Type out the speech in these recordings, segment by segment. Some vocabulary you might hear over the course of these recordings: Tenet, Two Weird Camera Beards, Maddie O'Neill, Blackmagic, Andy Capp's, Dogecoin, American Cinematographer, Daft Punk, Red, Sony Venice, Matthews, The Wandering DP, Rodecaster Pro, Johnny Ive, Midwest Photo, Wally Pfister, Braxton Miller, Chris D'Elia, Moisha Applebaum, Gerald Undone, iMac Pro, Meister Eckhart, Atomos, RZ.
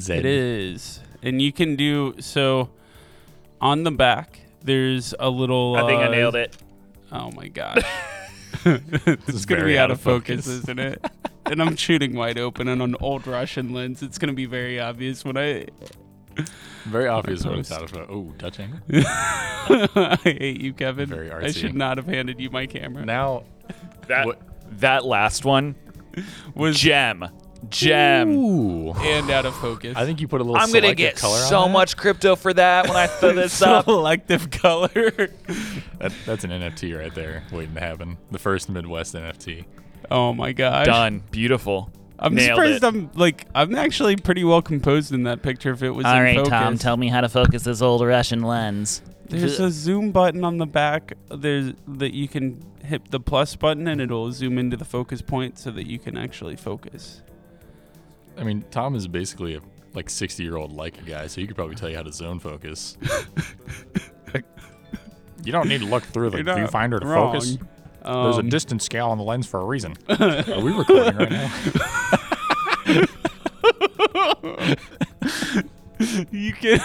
Z. It is. And you can do, so on the back, there's a little... I think I nailed it. Oh, my God. It's going to be out of focus, isn't it? And I'm shooting wide open on an old Russian lens. It's going to be very obvious when I... Very obvious when it's out of focus. Oh, Dutch angle. I hate you, Kevin. Very artsy. I should not have handed you my camera. Now, that last one was... Gem. Ooh. And out of focus. I think you put a little color on it. I'm going to get so much crypto for that when I throw this up. Selective color. That's an NFT right there waiting to happen. The first Midwest NFT. Oh, my gosh. Done. Beautiful. I'm surprised. I'm actually pretty well composed in that picture if it was in focus. All right, Tom, tell me how to focus this old Russian lens. There's a zoom button on the back that you can hit the plus button, and it'll zoom into the focus point so that you can actually focus. I mean, Tom is basically a 60-year-old Leica guy, so he could probably tell you how to zone focus. You don't need to look through the viewfinder to focus. There's a distance scale on the lens for a reason. Are we recording right now? You can...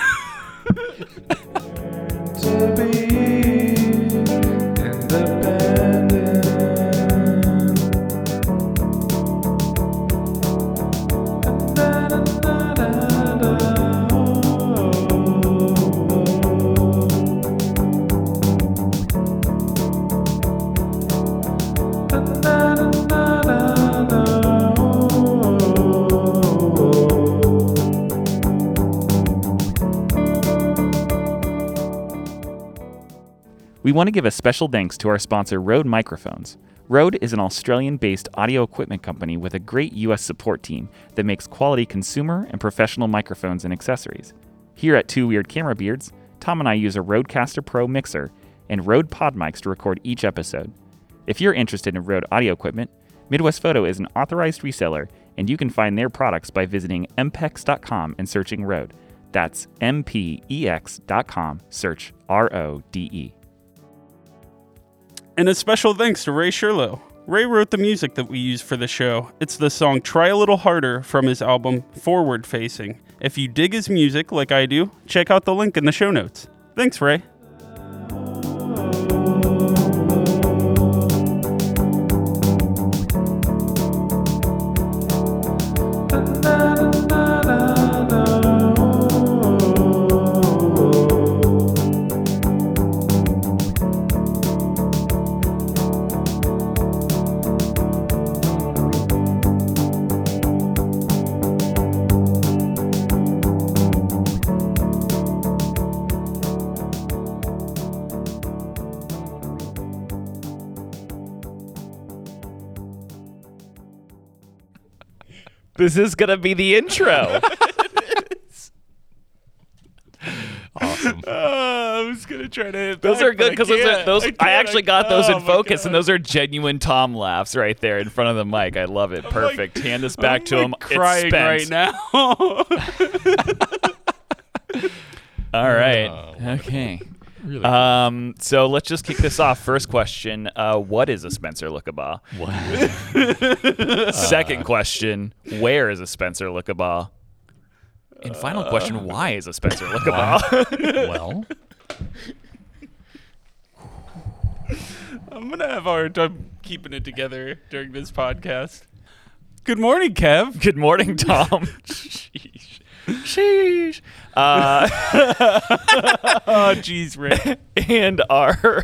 To be independent. We want to give a special thanks to our sponsor, Rode Microphones. Rode is an Australian-based audio equipment company with a great U.S. support team that makes quality consumer and professional microphones and accessories. Here at Two Weird Camera Beards, Tom and I use a Rodecaster Pro mixer and Rode pod mics to record each episode. If you're interested in Rode audio equipment, Midwest Photo is an authorized reseller, and you can find their products by visiting mpex.com and searching Rode. That's mpex.com, search RODE. And a special thanks to Ray Sherlow. Ray wrote the music that we use for the show. It's the song Try a Little Harder from his album Forward Facing. If you dig his music like I do, check out the link in the show notes. Thanks, Ray. This is going to be the intro. Awesome. I was going to try to hit those back, are good because I got those in focus, God. And those are genuine Tom laughs right there in front of the mic. I love it. Perfect. Hand this back to him. Crying right now. All right. Okay. Really? So let's just kick this off. First question, what is a Spencer Lookabaugh? Second question, where is a Spencer Lookabaugh? And final question, why is a Spencer Lookabaugh? Well, I'm going to have a hard time keeping it together during this podcast. Good morning, Kev. Good morning, Tom. Jeez. Sheesh. Oh, geez, Rick. And our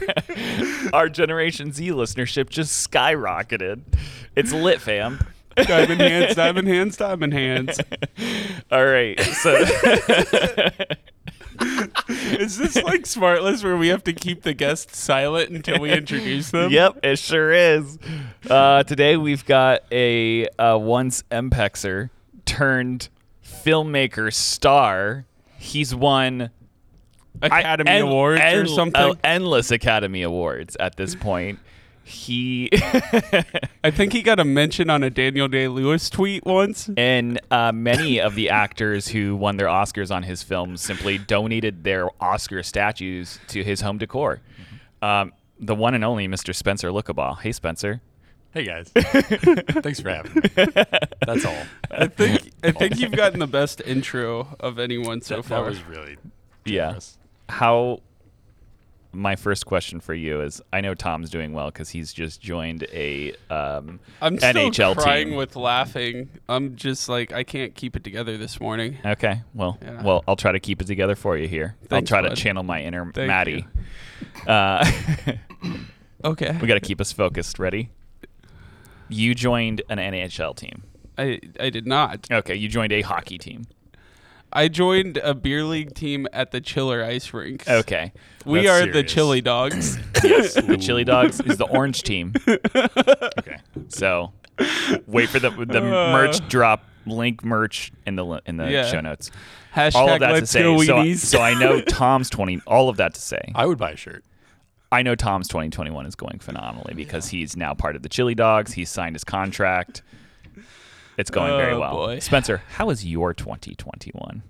Generation Z listenership just skyrocketed. It's lit, fam. Diamond hands, diamond hands, diamond hands. All right. So is this like Smartless where we have to keep the guests silent until we introduce them? Yep, it sure is. Today we've got a once MPEXer turned filmmaker star. He's won Academy Awards or something. Endless Academy Awards at this point. I think he got a mention on a Daniel Day-Lewis tweet once. And many of the actors who won their Oscars on his films simply donated their Oscar statues to his home decor. The one and only Mr. Spencer Lookabaugh. Hey, Spencer. Hey guys, thanks for having me. That's all. I think you've gotten the best intro of anyone so far. That was really generous. Yeah. My first question for you is: I know Tom's doing well because he's just joined a NHL team. I'm still crying with laughing. I'm just like, I can't keep it together this morning. Okay, well, I'll try to keep it together for you here. Thanks, I'll try to channel my inner Maddie. Okay, we got to keep us focused. Ready? You joined an NHL team. I did not. Okay, you joined a hockey team. I joined a beer league team at the Chiller Ice Rinks. Okay. We are serious. The Chili Dogs. Yes, the Chili Dogs is the orange team. Okay. So wait for the merch drop, link merch in the show notes. Hashtag all of that let's to say. Go so I know Tom's all of that to say. I would buy a shirt. I know Tom's 2021 is going phenomenally because he's now part of the Chili Dogs. He's signed his contract. It's going very well. Boy. Spencer, how is your 2021?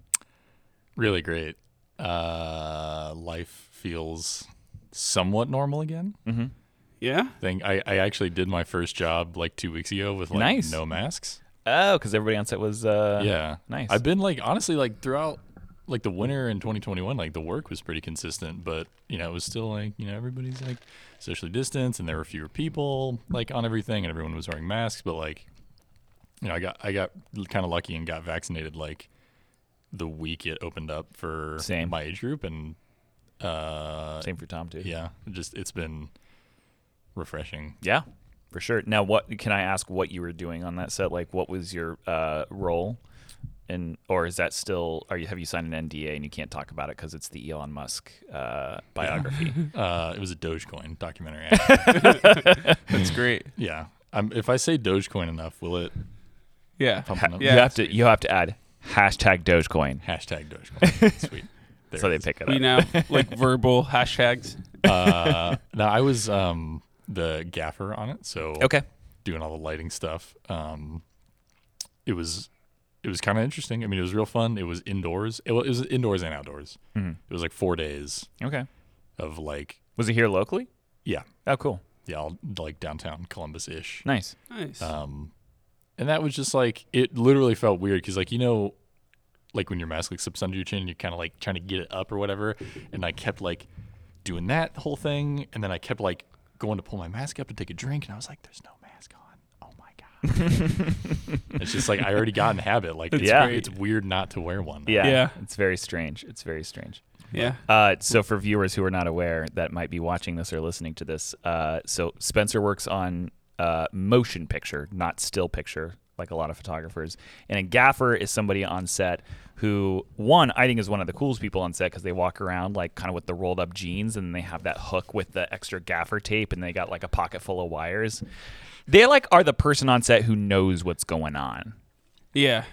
Really great. Life feels somewhat normal again. Mm-hmm. Yeah. I actually did my first job like 2 weeks ago with no masks. Oh, because everybody on set was nice. I've been throughout the winter in 2021, the work was pretty consistent, but it was still everybody's socially distanced and there were fewer people on everything and everyone was wearing masks, but I got kind of lucky and got vaccinated the week it opened up for my age group, and same for Tom too. Yeah, it's been refreshing. Yeah, for sure. Now, can I ask what you were doing on that set? What was your role? Or is that still? Have you signed an NDA and you can't talk about it because it's the Elon Musk biography? It was a Dogecoin documentary. That's great. Yeah, if I say Dogecoin enough, will it? Yeah. You have to add hashtag Dogecoin. Hashtag Dogecoin. Sweet. So they pick it up. We now verbal hashtags. No, I was the gaffer on it. So doing all the lighting stuff. It was kind of interesting. I mean, it was real fun. It was indoors. It was indoors and outdoors. Mm-hmm. It was 4 days. Okay. Was it here locally? Yeah. Oh, cool. Yeah, downtown Columbus-ish. Nice. And that was just it literally felt weird because when your mask slips under your chin, you're kind of trying to get it up or whatever. And I kept doing that whole thing. And then I kept going to pull my mask up and take a drink. And I was like, there's no mask on. Oh my God. It's just I already got in the habit. It's weird not to wear one. Yeah. It's very strange. Yeah. So for viewers who are not aware that might be watching this or listening to this, so Spencer works on motion picture, not still picture, like a lot of photographers. And a gaffer is somebody on set who, one, I think is one of the coolest people on set because they walk around kind of with the rolled up jeans and they have that hook with the extra gaffer tape and they got a pocket full of wires. They are the person on set who knows what's going on. Yeah.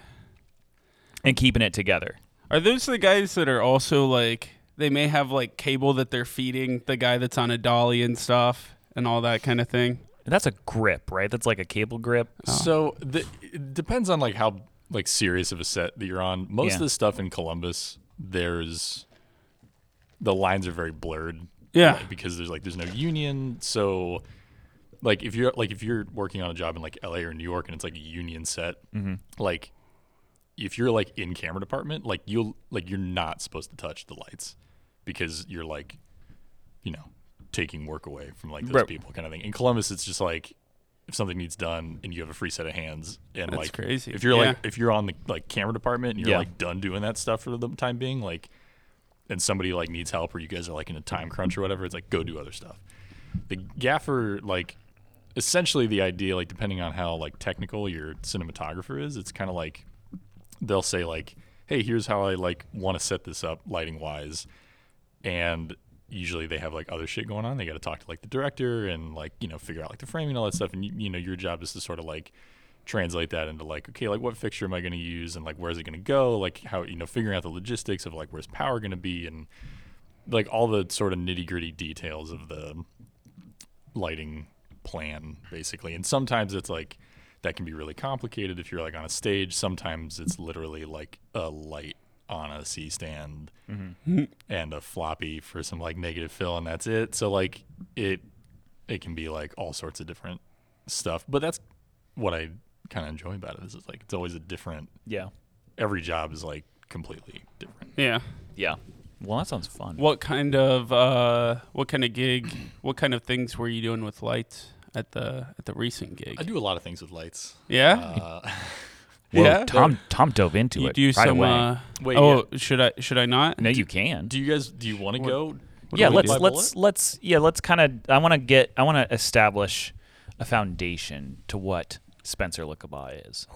And keeping it together. Are those the guys that are also they may have cable that they're feeding the guy that's on a dolly and stuff and all that kind of thing? That's a grip, right? That's a cable grip. Oh. So it depends on how serious of a set that you're on. Most of the stuff in Columbus, the lines are very blurred. Yeah, because there's no union. So if you're working on a job in LA or New York and it's a union set, mm-hmm. If you're in camera department, you're not supposed to touch the lights because you're taking work away from those people kind of thing. In Columbus, it's just if something needs done and you have a free set of hands and that's crazy. If you're if you're on the camera department and you're done doing that stuff for the time being, and somebody needs help or you guys are in a time crunch or whatever, it's go do other stuff. The gaffer essentially the idea depending on how technical your cinematographer is, it's kind of they'll say hey, here's how I want to set this up lighting wise, and usually they have other shit going on. They got to talk to the director and figure out the framing and all that stuff, and your job is to sort of translate that into okay, what fixture am I going to use and where's it going to go, how figuring out the logistics of where's power going to be and all the sort of nitty-gritty details of the lighting plan basically. And sometimes it's that can be really complicated if you're on a stage. Sometimes it's literally a light on a C-stand mm-hmm. and a floppy for some negative fill, and that's it. So it can be all sorts of different stuff. But that's what I kind of enjoy about it. Is it's like it's always a different. Yeah. Every job is like completely different. Yeah. Yeah. Well, that sounds fun. What kind of gig? What kind of things were you doing with lights at the recent gig? I do a lot of things with lights. Yeah. Well, yeah. Tom dove into you it. Do right some, away. Wait, oh, yeah. Should I not? No, you can. Do you want to go? Yeah, let's kind of. I want to establish a foundation to what Spencer Lookabaugh is.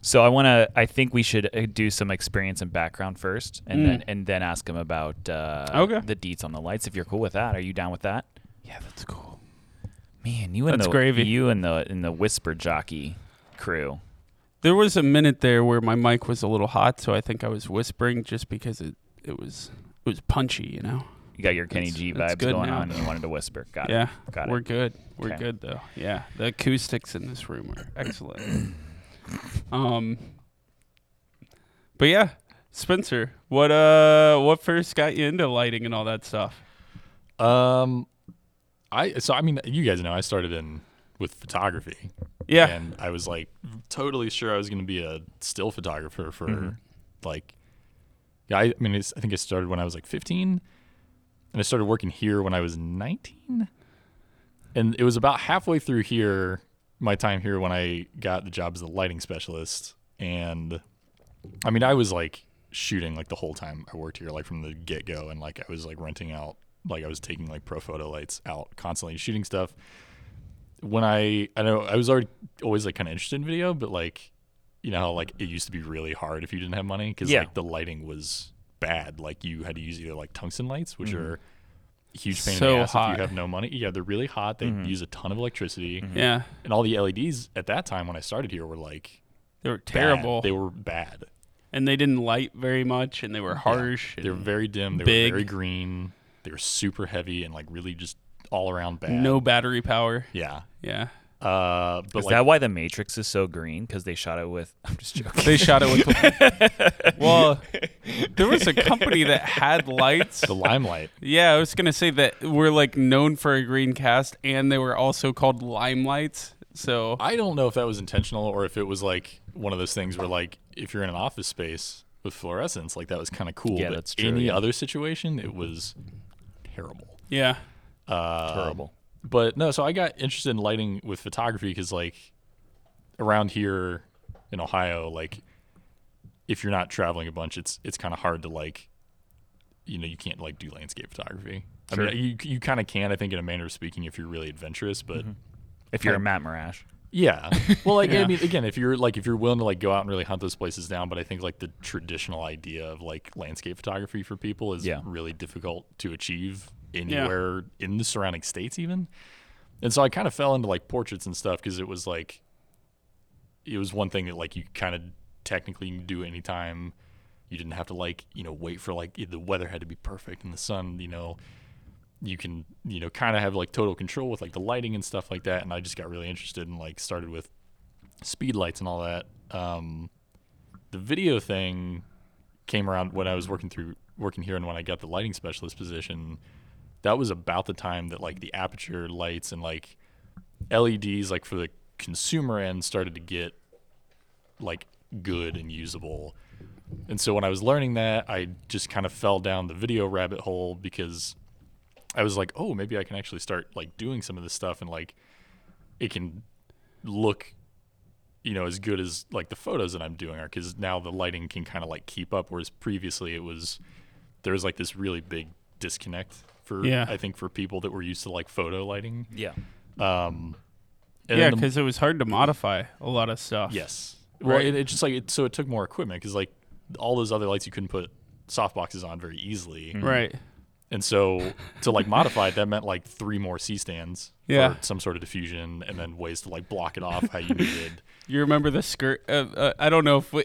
So I think we should do some experience and background first, and then ask him about the deets on the lights. If you're cool with that, are you down with that? Yeah, that's cool. Man, you and the whisper jockey crew. There was a minute there where my mic was a little hot, so I think I was whispering just because it was punchy, you know. You got your Kenny G vibes going on, and you wanted to whisper. Got it. We're good. We're good though. Yeah, the acoustics in this room are excellent. But yeah, Spencer, what first got you into lighting and all that stuff? You guys know I started with photography. Yeah. And I was like totally sure I was going to be a still photographer for I think I started when I was like 15 and I started working here when I was 19. And it was about halfway through here, my time here, when I got the job as a lighting specialist. And I mean, I was like shooting like the whole time I worked here, like from the get go. And like, I was like renting out, like I was taking like pro photo lights out constantly shooting stuff. When I know I was always like kind of interested in video, but like, you know how like it used to be really hard if you didn't have money because like the lighting was bad. Like you had to use either like tungsten lights, which are a huge pain in the ass if you have no money. Yeah, they're really hot. They use a ton of electricity. Mm-hmm. Yeah, and all the LEDs at that time when I started here were like they were terrible. Bad. They were bad, and they didn't light very much, and they were harsh. Yeah. They were very dim. They were very green. They were super heavy and like really just all around bad. No battery power. Yeah. Yeah. But is like, that why The Matrix is so green? Because they shot it with... I'm just joking. They shot it with... Well, there was a company that had lights. The Limelight. Yeah, I was going to say that we're like known for a green cast and they were also called Limelights. So I don't know if that was intentional or if it was like one of those things where like if you're in an office space with fluorescence, like that was kind of cool. Yeah, but that's true. Any other situation, it was terrible. Yeah. Terrible. But no, so I got interested in lighting with photography because like around here in Ohio, like if you're not traveling a bunch, it's kind of hard to like, you know, you can't like do landscape photography. Sure. I mean, you kind of can, I think, in a manner of speaking, if you're really adventurous, but if you're a Matt Mirage. Yeah. Well, like, yeah. I mean, again, if you're willing to like go out and really hunt those places down, but I think like the traditional idea of like landscape photography for people is really difficult to achieve anywhere in the surrounding states even. And so I kind of fell into like portraits and stuff because it was one thing that like you kind of technically can do anytime. You didn't have to like, you know, wait for like the weather had to be perfect and the sun, you know, you can, you know, kind of have like total control with like the lighting and stuff like that. And I just got really interested and like started with speed lights and all that. The video thing came around when I was working here and when I got the lighting specialist position. That was about the time that like the Aputure lights and like LEDs like for the consumer end started to get like good and usable. And so when I was learning that, I just kind of fell down the video rabbit hole because I was like, oh, maybe I can actually start like doing some of this stuff and like it can look, you know, as good as like the photos that I'm doing are, because now the lighting can kind of like keep up, whereas previously there was like this really big disconnect I think for people that were used to like photo lighting. Yeah. Because it was hard to modify a lot of stuff. Yes. Right. Well, so it took more equipment because like all those other lights you couldn't put softboxes on very easily. Mm-hmm. Right. And so to like modify it, that meant like 3 more C-stands for some sort of diffusion and then ways to like block it off how you needed. You remember the skirt? I don't know if we...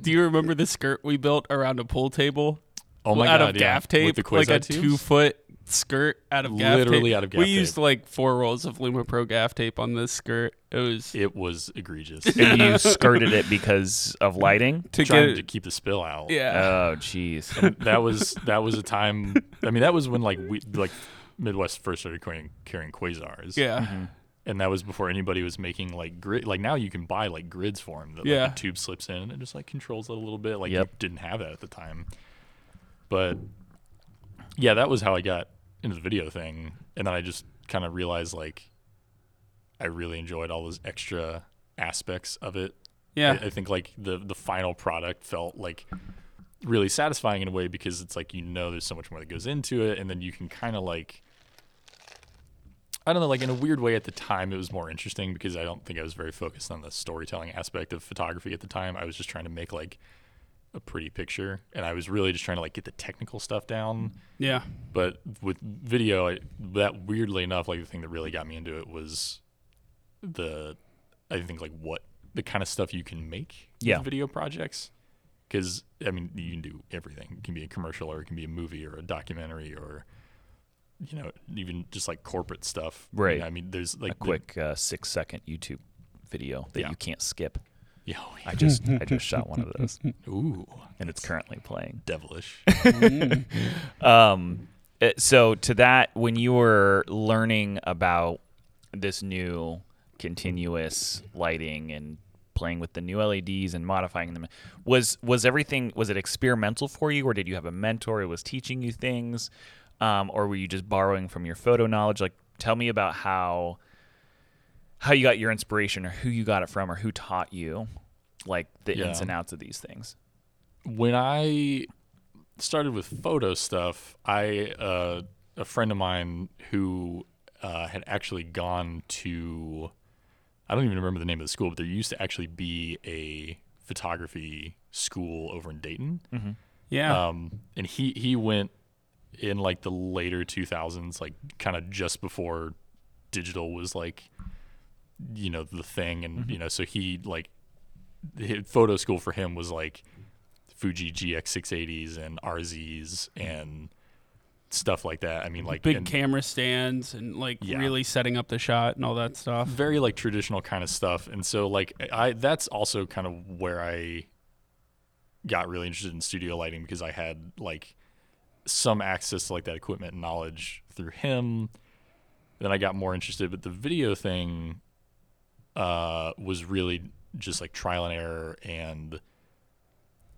Do you remember the skirt we built around a pool table? Oh my God, out of gaff tape? With the Quasar like a tubes? 2-foot skirt out of gaff tape. Literally out of gaff tape. We used like 4 rolls of LumaPro gaff tape on this skirt. It was egregious. And you skirted it because of lighting? To keep the spill out. Yeah. Oh, jeez. That was a time... I mean, that was when like we Midwest first started carrying Quasars. Yeah. Mm-hmm. And that was before anybody was making like grid. Like now you can buy like grids for them that like, a tube slips in and it just like controls it a little bit. Like you didn't have that at the time. But yeah, that was how I got into the video thing. And then I just kind of realized like I really enjoyed all those extra aspects of it. Yeah. I think like the final product felt like really satisfying in a way because it's like, you know, there's so much more that goes into it. And then you can kind of like, I don't know, like in a weird way at the time, it was more interesting because I don't think I was very focused on the storytelling aspect of photography at the time. I was just trying to make like a pretty picture, and I was really just trying to like get the technical stuff down. Yeah. But with video, that weirdly enough, like the thing that really got me into it was I think like what the kind of stuff you can make with video projects. Because, I mean, you can do everything. It can be a commercial, or it can be a movie, or a documentary, or, you know, even just like corporate stuff. Right. You know, I mean, there's like a quick 6-second YouTube video that you can't skip. Yeah. I just shot one of those. Ooh. And it's currently playing. Devilish. So to that, when you were learning about this new continuous lighting and playing with the new LEDs and modifying them, was it experimental for you, or did you have a mentor who was teaching you things? Or were you just borrowing from your photo knowledge? Like, tell me about how you got your inspiration, or who you got it from, or who taught you, like, the ins and outs of these things. When I started with photo stuff, a friend of mine who had actually gone to, I don't even remember the name of the school, but there used to actually be a photography school over in Dayton. Mm-hmm. Yeah. And he went in like the later 2000s, like kind of just before digital was like, you know, the thing. And, you know, so he like, photo school for him was like Fuji GX680s and RZs and stuff like that. I mean, like big camera stands and like really setting up the shot and all that stuff. Very like traditional kind of stuff. And so like, that's also kind of where I got really interested in studio lighting, because I had like some access to like that equipment and knowledge through him. Then I got more interested, but the video thing was really just like trial and error and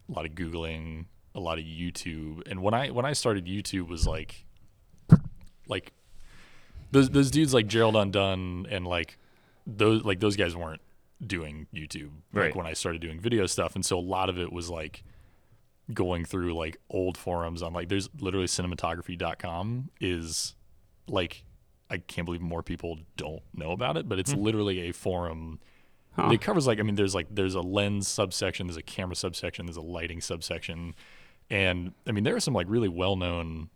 a lot of Googling, a lot of YouTube. And when I started, YouTube was like those dudes like Gerald Undone and those guys weren't doing YouTube right when I started doing video stuff. And so a lot of it was like going through like old forums on like, there's literally cinematography.com is like, I can't believe more people don't know about it, but it's literally a forum. Huh. It covers like, I mean, there's a lens subsection, there's a camera subsection, there's a lighting subsection. And I mean, there are some like really well-known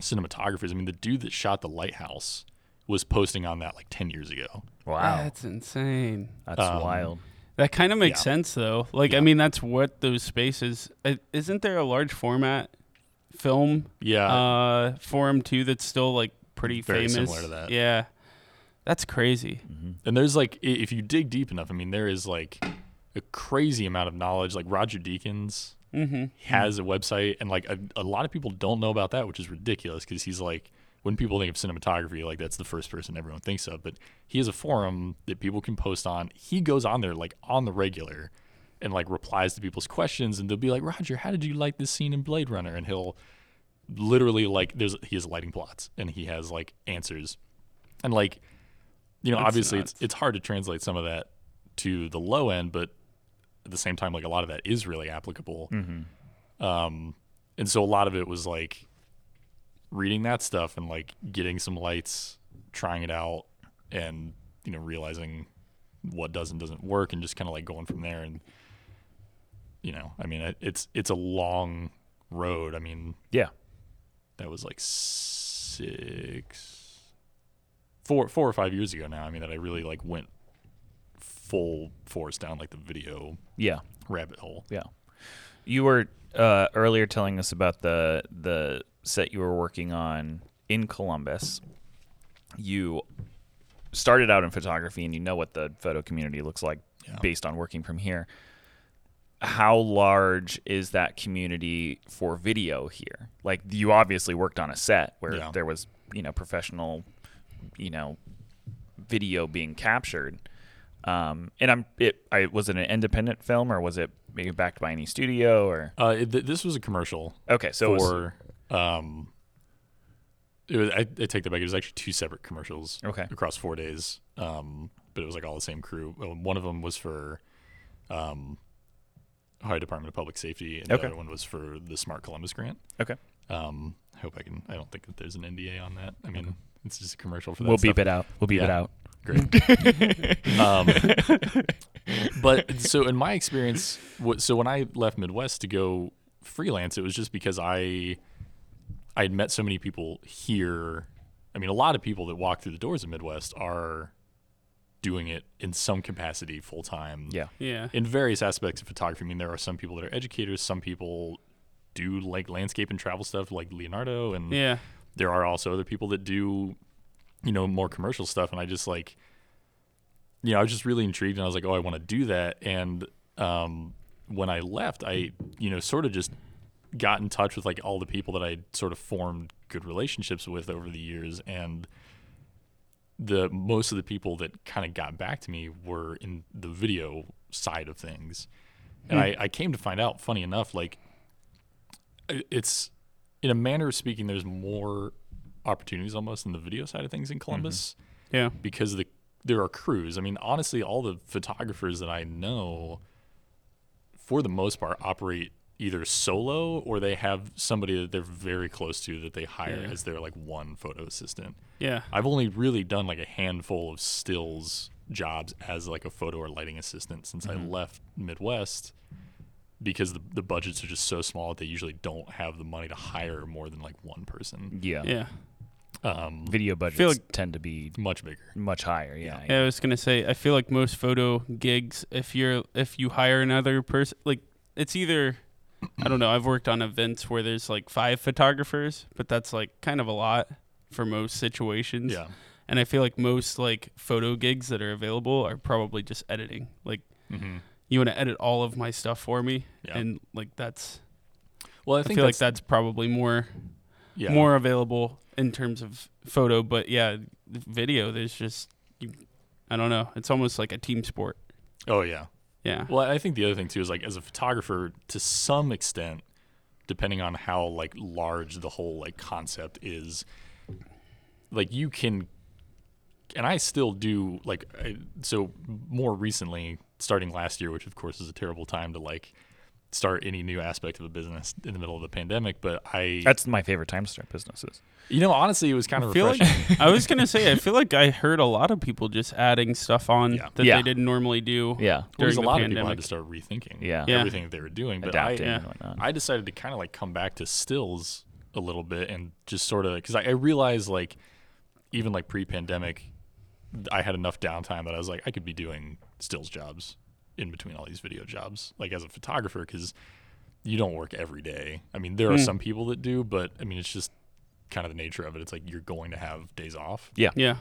cinematographers. I mean, the dude that shot The Lighthouse was posting on that like 10 years ago. Wow. That's insane. That's wild. That kind of makes sense, though. Like, I mean, that's what those spaces... Isn't there a large format film forum, too, that's still, like, pretty famous? Very similar to that. Yeah. That's crazy. Mm-hmm. And there's, like, if you dig deep enough, I mean, there is, like, a crazy amount of knowledge. Like, Roger Deakins has a website, and, like, a lot of people don't know about that, which is ridiculous, because he's, like... When people think of cinematography, like that's the first person everyone thinks of, but he has a forum that people can post on. He goes on there like on the regular and like replies to people's questions, and they'll be like, Roger, how did you like this scene in Blade Runner? And he'll literally like, he has lighting plots and he has like answers. And like, you know, that's obviously nuts. It's hard to translate some of that to the low end, but at the same time, like a lot of that is really applicable. Mm-hmm. And so a lot of it was like, reading that stuff and like getting some lights, trying it out, and you know, realizing what does and doesn't work, and just kind of like going from there. And you know, I mean, it's a long road. I mean, that was like 4 or 5 years ago now. I mean, that I really like went full force down like the video rabbit hole. Yeah, you were earlier telling us about the set you were working on in Columbus. You started out in photography, and you know what the photo community looks like based on working from here. How large is that community for video here? Like, you obviously worked on a set where there was, you know, professional, you know, video being captured. And was it an independent film, or was it maybe backed by any studio, or? This was a commercial. Okay, so for, I take that back. It was actually two separate commercials. Okay. Across 4 days. But it was like all the same crew. One of them was for, Ohio Department of Public Safety, and the other one was for the Smart Columbus Grant. Okay. I hope I can. I don't think that there's an NDA on that. I mean, it's just a commercial for that. We'll beep it out. Great. But so in my experience, so when I left Midwest to go freelance, it was just because I had met so many people here. I mean, a lot of people that walk through the doors of Midwest are doing it in some capacity full time. Yeah. Yeah. In various aspects of photography. I mean, there are some people that are educators, some people do like landscape and travel stuff like Leonardo, and there are also other people that do, you know, more commercial stuff. And I just like, you know, I was just really intrigued, and I was like, oh, I want to do that. And when I left, I, you know, sort of just got in touch with like all the people that I sort of formed good relationships with over the years. And the most of the people that kind of got back to me were in the video side of things. And I came to find out, funny enough, like, it's, in a manner of speaking, there's more opportunities almost in the video side of things in Columbus. Mm-hmm. Yeah. Because there are crews. I mean, honestly, all the photographers that I know, for the most part, operate either solo, or they have somebody that they're very close to that they hire as their like one photo assistant. Yeah. I've only really done like a handful of stills jobs as like a photo or lighting assistant since I left Midwest, because the budgets are just so small that they usually don't have the money to hire more than like one person. Yeah. Yeah. Video budgets tend to be much bigger, much higher. Yeah, yeah. I was going to say, I feel like most photo gigs, if you hire another person, like it's either, I don't know. I've worked on events where there's like 5 photographers, but that's like kind of a lot for most situations. Yeah. And I feel like most like photo gigs that are available are probably just editing. Like, you want to edit all of my stuff for me, and like that's. Well, I feel like that's probably more available in terms of photo, but video. There's just, I don't know. It's almost like a team sport. Oh yeah, yeah. Well, I think the other thing too is like as a photographer, to some extent, depending on how like large the whole like concept is, like you can, and I still do like so more recently. Starting last year, which of course is a terrible time to like start any new aspect of a business in the middle of the pandemic, but that's my favorite time to start businesses. You know, honestly, it was kind of refreshing. Like, I was gonna say, I feel like I heard a lot of people just adding stuff on that they didn't normally do. Yeah, there's a lot of people had to start rethinking everything that they were doing, but adapting and whatnot. I decided to kind of like come back to stills a little bit and just sort of because I realized like even like pre-pandemic, I had enough downtime that I was like, I could be doing stills jobs in between all these video jobs, like as a photographer, because you don't work every day. I mean, there are some people that do, but I mean, it's just kind of the nature of it. It's like you're going to have days off. Yeah. Yeah.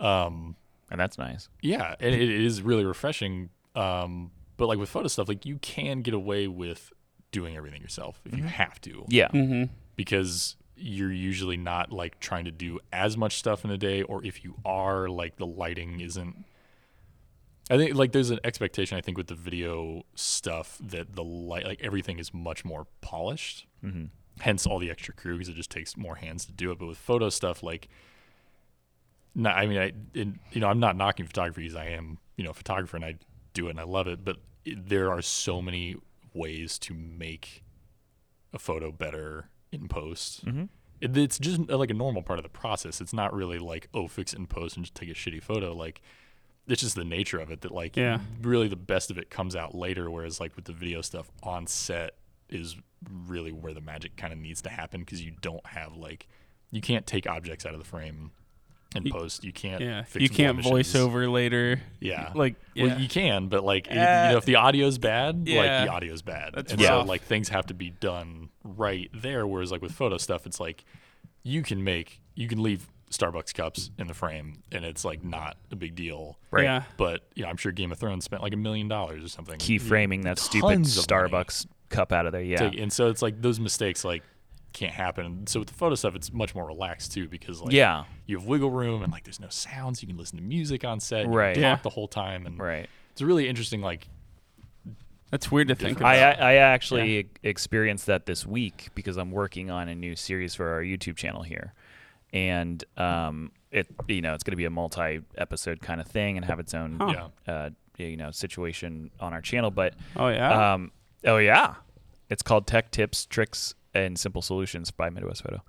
And that's nice. Yeah. And it is really refreshing. But like with photo stuff, like you can get away with doing everything yourself if you have to. Yeah. Because you're usually not like trying to do as much stuff in a day, or if you are, like the lighting isn't. I think like there's an expectation I think with the video stuff that the light, like everything is much more polished, hence all the extra crew because it just takes more hands to do it. But with photo stuff, like, I'm not knocking photography because I am, you know, a photographer and I do it and I love it, but there are so many ways to make a photo better in post. It's just like a normal part of the process. It's not really like, oh, fix it in post and just take a shitty photo. Like, it's just the nature of it that like really the best of it comes out later, whereas like with the video stuff on set is really where the magic kind of needs to happen, because you don't have like, you can't take objects out of the frame in post. You can't fix, you can't voice over later. Well, you can, but like you know, if the audio's bad, like the audio's bad. That's rough. So like things have to be done right there, whereas like with photo stuff, it's like you can leave Starbucks cups in the frame and it's like not a big deal, right? Yeah. But you know, I'm sure Game of Thrones spent like $1 million or something keyframing that stupid Starbucks cup out of there. Yeah. And so it's like those mistakes, like can't happen. So with the photo stuff, it's much more relaxed too, because like you have wiggle room and like there's no sounds. You can listen to music on set, you can talk the whole time, and it's a really interesting like. That's weird to think about. I actually experienced that this week because I'm working on a new series for our YouTube channel here, and it it's going to be a multi-episode kind of thing and have its own situation on our channel. But it's called Tech Tips, Tricks, and Simple Solutions by Midwest Photo.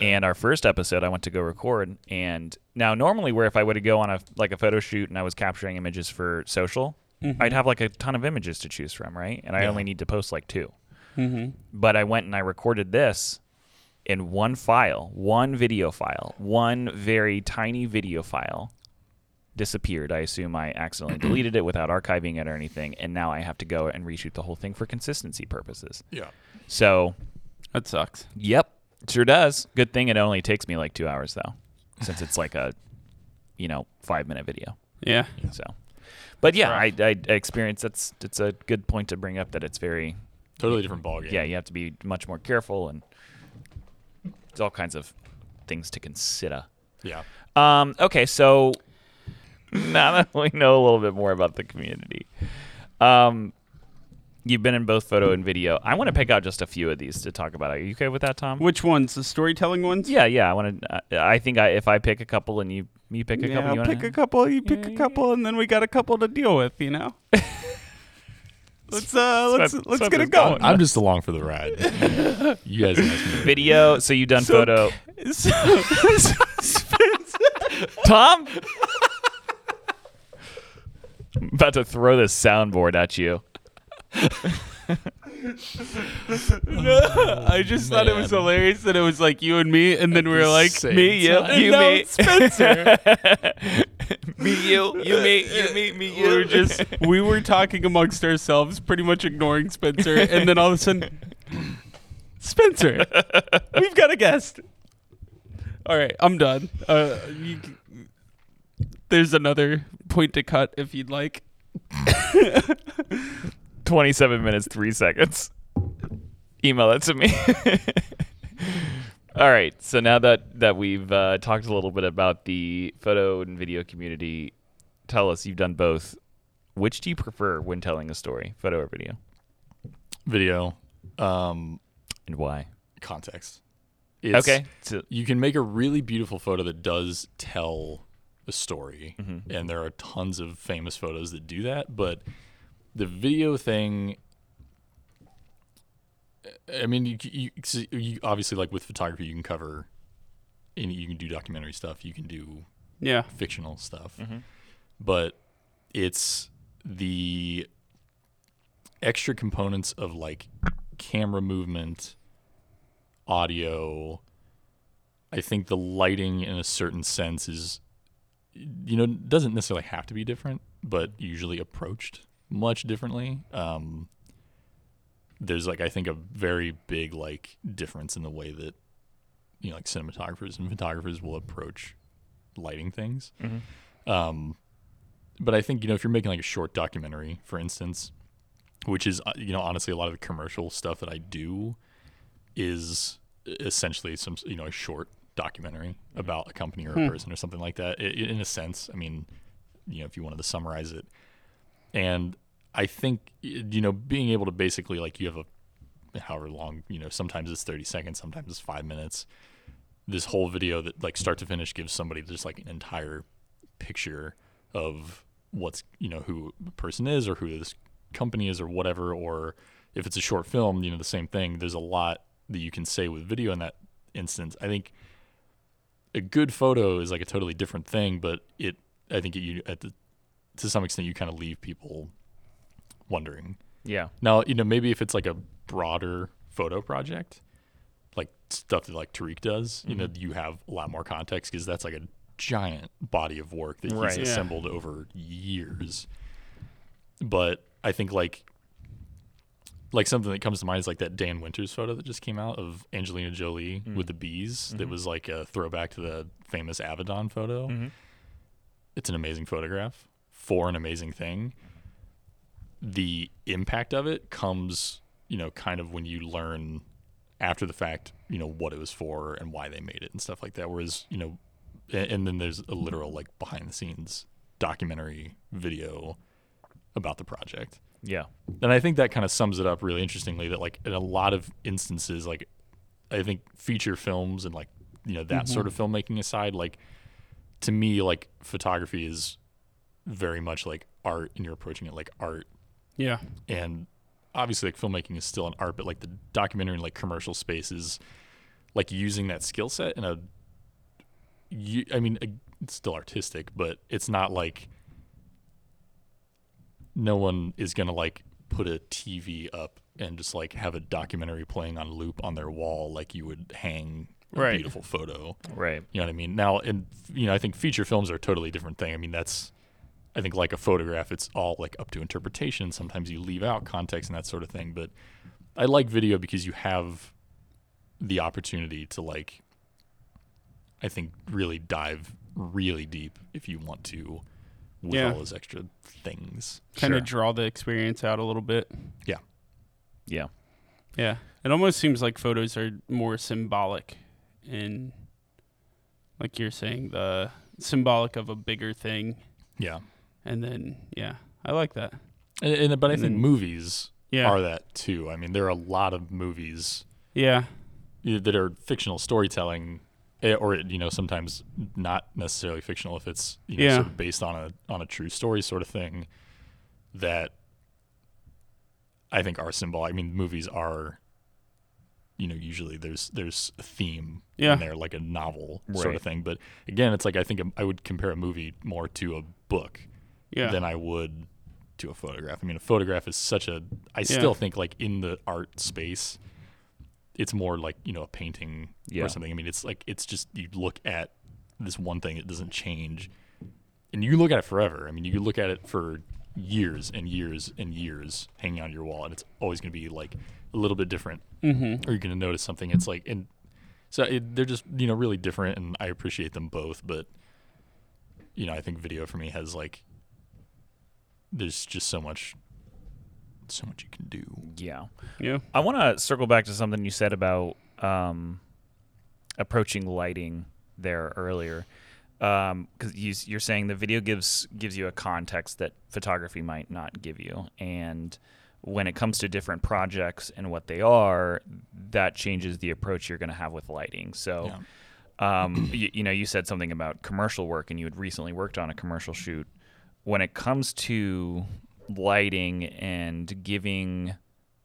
And our first episode, I went to go record, and now normally where if I were to go on a photo shoot and I was capturing images for social, I'd have like a ton of images to choose from, right? And I only need to post like 2. But I went and I recorded this in one file, one video file, one very tiny video file. Disappeared. I assume I accidentally deleted it without archiving it or anything, and now I have to go and reshoot the whole thing for consistency purposes. Yeah. So that sucks. Yep. Sure does. Good thing it only takes me like 2 hours though, since it's like a 5-minute video. Yeah. So, but yeah, I experienced it's a good point to bring up that it's very totally different ballgame. Yeah, you have to be much more careful, and there's all kinds of things to consider. Yeah. Okay, so now that we know a little bit more about the community, you've been in both photo and video. I want to pick out just a few of these to talk about. Are you okay with that, Tom? Which ones? The storytelling ones? Yeah. I want to. I think if I pick a couple and you pick a couple, I'll pick a couple. You pick a couple, and then we got a couple to deal with. Let's get it going. I'm just along for the ride. You guys asked me. Video. So you done photo. Tom. I'm about to throw this soundboard at you. No, I just thought it was hilarious that it was like you and me, and then we were like, me, you, me, Spencer. Me, you, me, you. We were talking amongst ourselves, pretty much ignoring Spencer, and then all of a sudden, Spencer, we've got a guest. All right, I'm done. There's another point to cut if you'd like. 27 minutes, 3 seconds. Email it to me. All right. So now that we've talked a little bit about the photo and video community, tell us, you've done both. Which do you prefer when telling a story, photo or video? Video. And why? Context. Okay. So you can make a really beautiful photo that does tell a story, and there are tons of famous photos that do that, but the video thing, I mean, you obviously, like with photography, you can cover, and you can do documentary stuff, you can do fictional stuff, but it's the extra components of like camera movement, audio. I think the lighting in a certain sense is doesn't necessarily have to be different, but usually approached much differently. There's like, I think, a very big like difference in the way that, like cinematographers and photographers will approach lighting things. But I think, if you're making like a short documentary, for instance, which is, honestly, a lot of the commercial stuff that I do is essentially some, a short documentary about a company or a person or something like that, in a sense. I mean, if you wanted to summarize it. And I think, being able to basically, like, you have a however long, sometimes it's 30 seconds, sometimes it's 5 minutes. This whole video that, like, start to finish gives somebody just, like, an entire picture of what's, who the person is or who this company is or whatever. Or if it's a short film, the same thing. There's a lot that you can say with video in that instance. I think a good photo is like a totally different thing, but to some extent, you kind of leave people wondering. Yeah. Now, maybe if it's like a broader photo project, like stuff that like Tariq does, you have a lot more context because that's like a giant body of work that he's assembled over years. But I think like something that comes to mind is like that Dan Winters photo that just came out of Angelina Jolie with the bees. That was like a throwback to the famous Avedon photo. It's an amazing photograph for an amazing thing. The impact of it comes, kind of when you learn after the fact, you know, what it was for and why they made it and stuff like that. Whereas, you know, and then there's a literal like behind the scenes documentary video about the project. Yeah. And I think that kind of sums it up really interestingly, that like in a lot of instances, like I think feature films and like, you know, that mm-hmm. sort of filmmaking aside, like to me, like photography is very much like art, and you're approaching it like art. Yeah. And obviously like filmmaking is still an art, but like the documentary and like commercial space is like using that skill set in a, I mean, it's still artistic, but it's not like no one is going to like put a TV up and just like have a documentary playing on loop on their wall like you would hang a right. beautiful photo. Right. You know what I mean? Now, and you know, I think feature films are a totally different thing. I mean, that's, I think like a photograph, it's all like up to interpretation. Sometimes you leave out context and that sort of thing. But I like video because you have the opportunity to like, I think really dive really deep if you want to with all those extra things. Kind of draw the experience out a little bit. Yeah. Yeah. Yeah. It almost seems like photos are more symbolic in, like you're saying, the symbolic of a bigger thing. Yeah. And then, yeah, I like that. But I think movies are that too. I mean, there are a lot of movies that are fictional storytelling, or, you know, sometimes not necessarily fictional if it's, you know, sort of based on a true story sort of thing, that I think are symbolic. I mean, movies are, you know, usually there's a theme in there, like a novel sort of thing. But again, it's like I think I would compare a movie more to a book than I would to a photograph. I mean, a photograph is such a – I still think like in the art space, it's more like, you know, a painting or something. I mean, it's like it's just you look at this one thing, it doesn't change. And you look at it forever. I mean, you look at it for years and years and years hanging on your wall, and it's always going to be like a little bit different. Mm-hmm. Or you're going to notice something. It's like – and so they're just, you know, really different, and I appreciate them both. But, you know, I think video for me has like – there's just so much you can do. Yeah. I want to circle back to something you said about approaching lighting there earlier, because you're saying the video gives you a context that photography might not give you, and when it comes to different projects and what they are, that changes the approach you're going to have with lighting. So you know, you said something about commercial work, and you had recently worked on a commercial shoot. When it comes to lighting and giving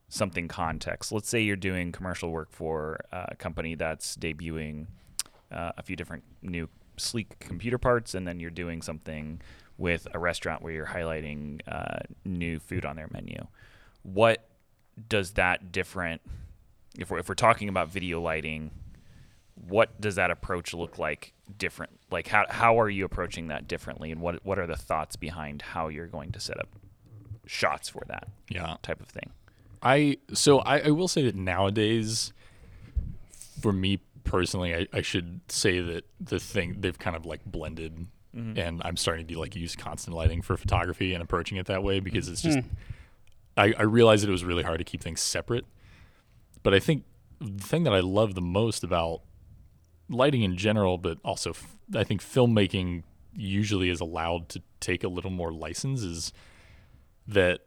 something context, let's say you're doing commercial work for a company that's debuting a few different new sleek computer parts, and then you're doing something with a restaurant where you're highlighting new food on their menu. What does that different, if we're talking about video lighting, what does that approach look like different? Like how are you approaching that differently, and what are the thoughts behind how you're going to set up shots for that type of thing? I will say that nowadays, for me personally, I should say that the thing they've kind of like blended, and I'm starting to like use constant lighting for photography and approaching it that way, because it's just I realized that it was really hard to keep things separate. But I think the thing that I love the most about lighting in general, but also I think filmmaking usually is allowed to take a little more license, is that,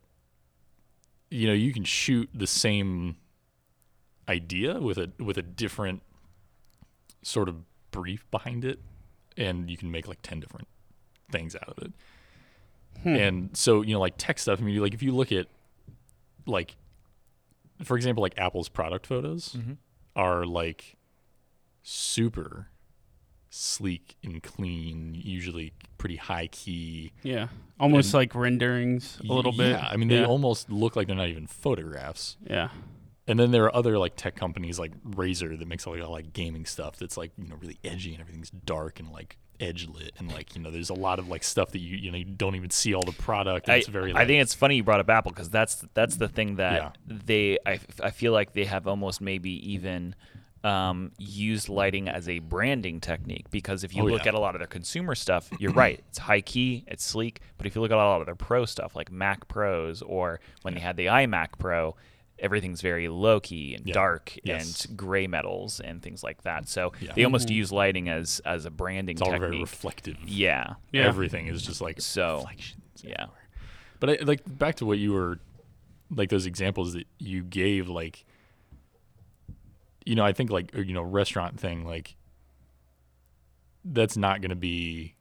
you know, you can shoot the same idea with a different sort of brief behind it, and you can make like 10 different things out of it. And so, you know, like tech stuff, I mean, like if you look at, like, for example, like Apple's product photos are like super sleek and clean, usually pretty high key. Yeah. Almost like renderings a little bit. Yeah. I mean, they almost look like they're not even photographs. Yeah. And then there are other like tech companies like Razer that makes all like gaming stuff that's like, you know, really edgy, and everything's dark and like edge lit, and like, you know, there's a lot of like stuff that you know you don't even see all the product. It's very. I think it's funny you brought up Apple, because that's the thing that they I feel like they have almost maybe even used lighting as a branding technique, because if you look at a lot of their consumer stuff, you're right, it's high key, it's sleek. But if you look at a lot of their pro stuff, like Mac Pros, or when they had the iMac Pro, everything's very low key and dark and gray metals and things like that. So they almost use lighting as a branding technique. It's all very reflective. Yeah. Everything is just like reflections everywhere. But I, like back to what you were, like those examples that you gave, like, you know, I think like, you know, restaurant thing, like that's not going to be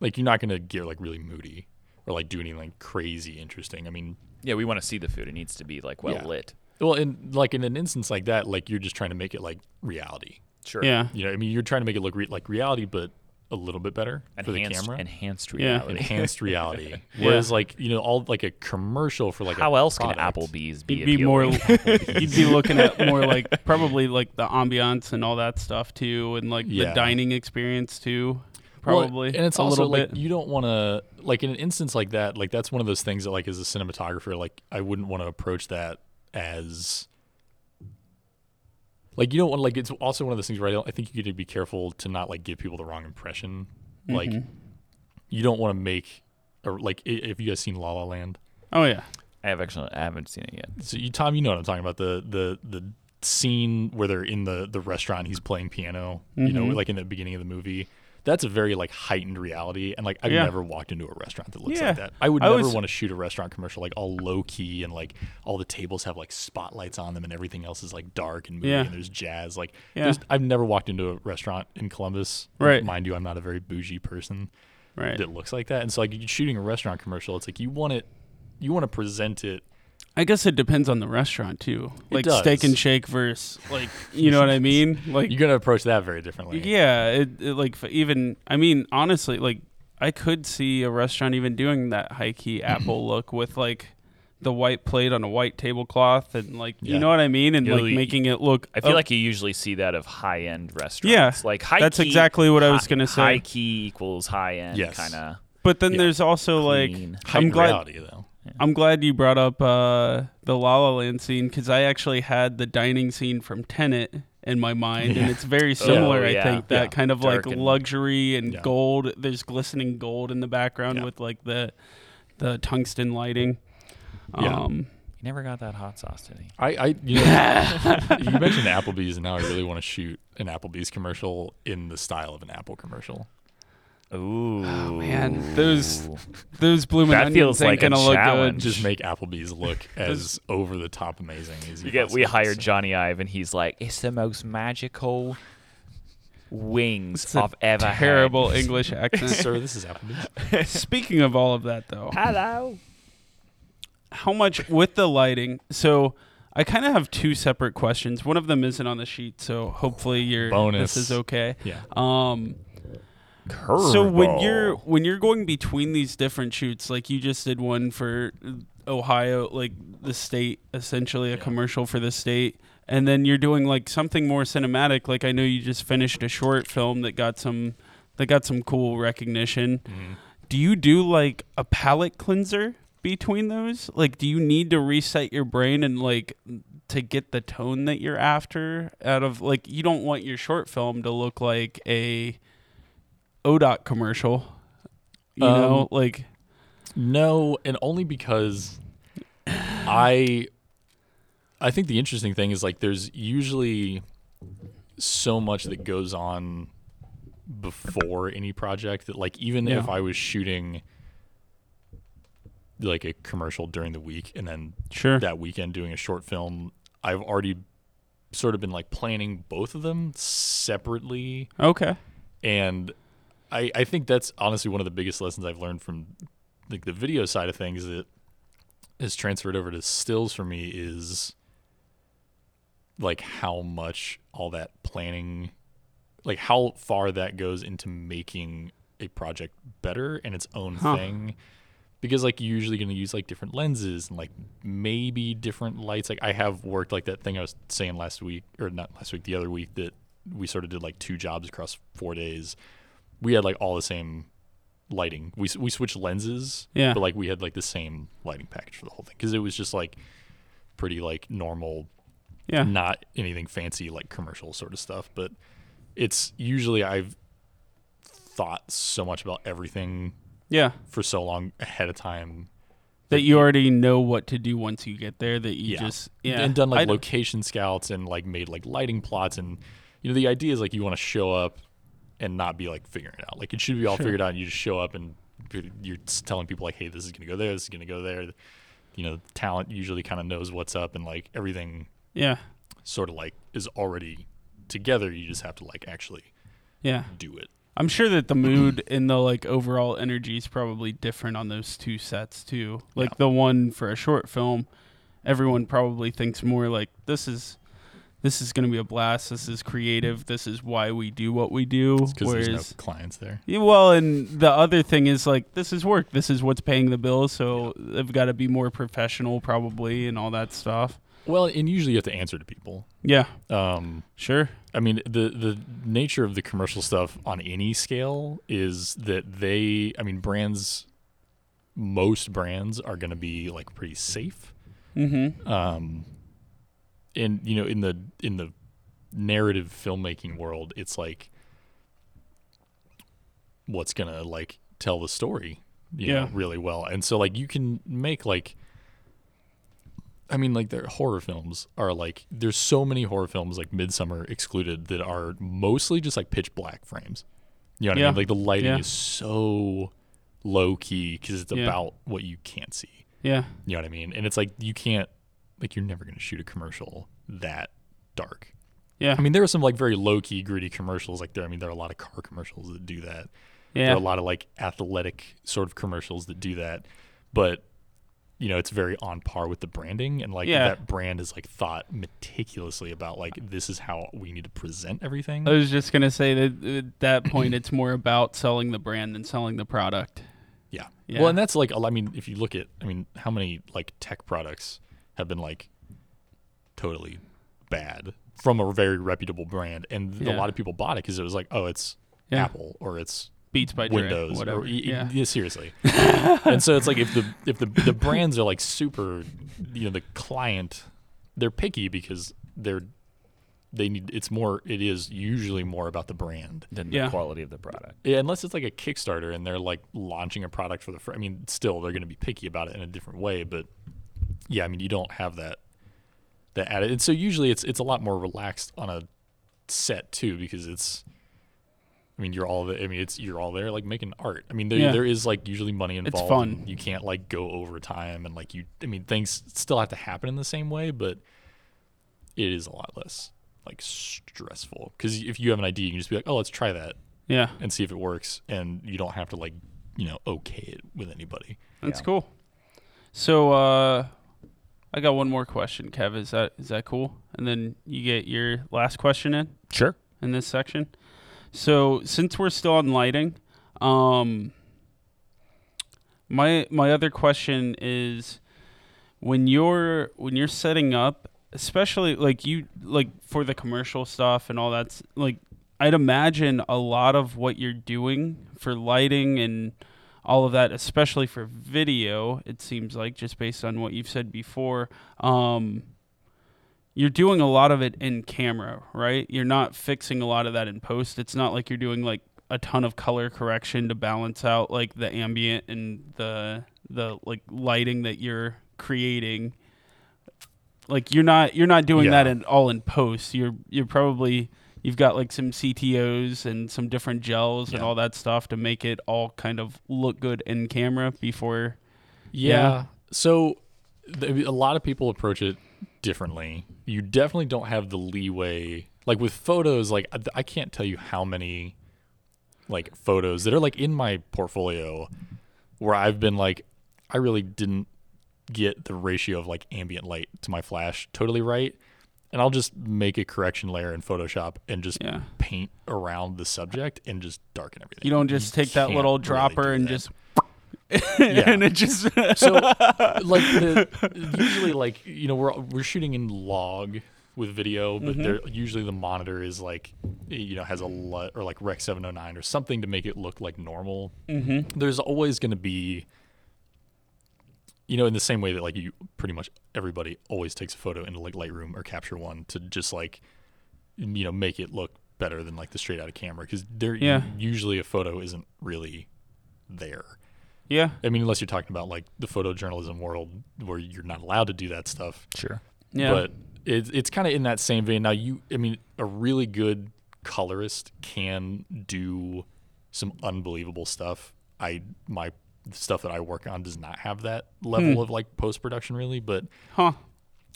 like, you're not going to get like really moody or like do anything like crazy interesting. I mean, yeah, we want to see the food. It needs to be like well lit. Well, and like in an instance like that, like you're just trying to make it like reality. Sure. Yeah. You know, I mean, you're trying to make it look like reality, but a little bit better for the camera. Enhanced reality. Yeah. Enhanced reality. Whereas like, you know, all like a commercial for like how else product, can Applebee's be? You'd be looking at more like probably like the ambiance and all that stuff too, and like the dining experience too. Probably. Well, and it's also like you don't want to like in an instance like that, like that's one of those things that like as a cinematographer, like I wouldn't want to approach that as like you don't want like it's also one of those things where I think you need to be careful to not like give people the wrong impression. Mm-hmm. Like you don't want to make or like if you guys seen La La Land. Oh yeah, I haven't seen it yet. So you, Tom, you know what I'm talking about the scene where they're in the restaurant, he's playing piano. Mm-hmm. You know, like in the beginning of the movie. That's a very like heightened reality, and like I've never walked into a restaurant that looks like that. I would never want to shoot a restaurant commercial like all low key and like all the tables have like spotlights on them and everything else is like dark and moody and there's jazz. Like I've never walked into a restaurant in Columbus. Right. Mind you, I'm not a very bougie person. Right. That looks like that, and so like you're shooting a restaurant commercial, it's like you want to present it. I guess it depends on the restaurant too. Like Steak and Shake versus like, you know what I mean? Like you're going to approach that very differently. Yeah, it like even I mean honestly like I could see a restaurant even doing that high key Apple look with like the white plate on a white tablecloth and like you know what I mean, and like making it look. I feel like you usually see that of high end restaurants. Yeah, like high. That's key, exactly what I was going to say. High key equals high end kind of. But then there's also clean. Like high reality though. I'm glad you brought up the La La Land scene because I actually had the dining scene from Tenet in my mind, and it's very similar. I think that kind of dark like and luxury and gold. There's glistening gold in the background with like the tungsten lighting. You never got that hot sauce, did he? You mentioned Applebee's, and now I really want to shoot an Applebee's commercial in the style of an Apple commercial. Ooh. Oh man, those blooming that onions feels ain't like gonna look good. Just make Applebee's look as over the top amazing as you get. We hired Johnny Ive, and he's like, "It's the most magical wings I've ever had." Terrible English accent, sir. This is Applebee's. Speaking of all of that, though, hello. How much with the lighting? So I kind of have two separate questions. One of them isn't on the sheet, so hopefully your bonus. This is okay. Yeah. Curve so when ball. you're going between these different shoots, like you just did one for Ohio, like the state, essentially a commercial for the state, and then you're doing like something more cinematic. Like I know you just finished a short film that got some cool recognition. Mm-hmm. Do you do like a palette cleanser between those? Like, do you need to reset your brain and like to get the tone that you're after out of like you don't want your short film to look like a ODOT commercial, you know, like no, and only because I think the interesting thing is like there's usually so much that goes on before any project that like even if I was shooting like a commercial during the week and then that weekend doing a short film, I've already sort of been like planning both of them separately. Okay. And I think that's honestly one of the biggest lessons I've learned from like the video side of things that has transferred over to stills for me is like how much all that planning, like how far that goes into making a project better and its own thing. Because like you're usually going to use like different lenses and like maybe different lights. Like I have worked like that thing I was saying the other week that we sort of did like two jobs across 4 days. We had like all the same lighting. We switched lenses, but like we had like the same lighting package for the whole thing because it was just like pretty like normal, not anything fancy like commercial sort of stuff. But it's usually I've thought so much about everything, for so long ahead of time That you already know what to do once you get there. That you just and done like location scouts and like made like lighting plots, and you know the idea is like you want to show up and not be like figuring it out. Like it should be all figured out. And you just show up and you're telling people like, hey, this is gonna go there. This is gonna go there. You know, the talent usually kind of knows what's up and like everything. Yeah. Sort of like is already together. You just have to like actually. Yeah. Do it. I'm sure that the mood and the like overall energy is probably different on those two sets too. Like the one for a short film, everyone probably thinks more like this is going to be a blast. This is creative. This is why we do what we do. Because there's no clients there. Yeah, well, and the other thing is like this is work. This is what's paying the bills. So they've got to be more professional probably and all that stuff. Well, and usually you have to answer to people. Yeah. Sure. I mean, the nature of the commercial stuff on any scale is that they, I mean, most brands are going to be like pretty safe. Mm-hmm. And you know, in the narrative filmmaking world, it's like what's going to like tell the story, you know, really well. And so like you can make like, I mean, like, their horror films are, like, there's so many horror films, like, Midsummer excluded, that are mostly just, like, pitch black frames. You know what I mean? Like, the lighting is so low-key because it's about what you can't see. Yeah. You know what I mean? And it's, like, you can't, like, you're never going to shoot a commercial that dark. Yeah. I mean, there are some, like, very low-key, gritty commercials. Like, there are a lot of car commercials that do that. Yeah. There are a lot of, like, athletic sort of commercials that do that. But... you know, it's very on par with the branding, and like that brand is like thought meticulously about like this is how we need to present everything. I was just gonna say that at that point, it's more about selling the brand than selling the product. Yeah. Yeah. Well, and that's like, I mean, if you look at, I mean, how many like tech products have been like totally bad from a very reputable brand, and a lot of people bought it because it was like, oh, it's Apple or it's Beats by Windows, Tariq, whatever. Or, yeah, seriously. And so it's like if the brands are like super, you know, the client, they're picky because it is usually more about the brand than the quality of the product. Yeah, unless it's like a Kickstarter and they're like launching a product for the I mean, still they're going to be picky about it in a different way, but yeah, I mean, you don't have that added. And so usually it's a lot more relaxed on a set too because it's. I mean, you're all there, like making art. I mean, there is like usually money involved. It's fun. You can't like go over time, and like things still have to happen in the same way, but it is a lot less like stressful because if you have an idea, you can just be like, oh, let's try that, and see if it works, and you don't have to like okay it with anybody. That's cool. So I got one more question, Kev. Is that cool? And then you get your last question in. Sure. In this section. So since we're still on lighting, my other question is when you're setting up, especially like you like for the commercial stuff and all that, like I'd imagine a lot of what you're doing for lighting and all of that, especially for video, it seems like just based on what you've said before, you're doing a lot of it in camera, right? You're not fixing a lot of that in post. It's not like you're doing like a ton of color correction to balance out like the ambient and the like lighting that you're creating. Like you're not doing that at all in post. You're probably you've got like some CTOs and some different gels and all that stuff to make it all kind of look good in camera before. Yeah. So a lot of people approach it differently. You definitely don't have the leeway like with photos. Like I can't tell you how many like photos that are like in my portfolio where I've been like I really didn't get the ratio of like ambient light to my flash totally right, and I'll just make a correction layer in Photoshop and just paint around the subject and just darken everything. You don't just take that little dropper really and just and it just so like usually like we're shooting in log with video, but there usually the monitor is like has a LUT or like Rec 709 or something to make it look like normal. There's always going to be in the same way that like you pretty much everybody always takes a photo into like Lightroom or Capture One to just like make it look better than like the straight out of camera because usually a photo isn't really there. Yeah. I mean, unless you're talking about like the photojournalism world where you're not allowed to do that stuff. Sure. Yeah. But it's kind of in that same vein. Now, a really good colorist can do some unbelievable stuff. My stuff that I work on does not have that level of like post-production really, but I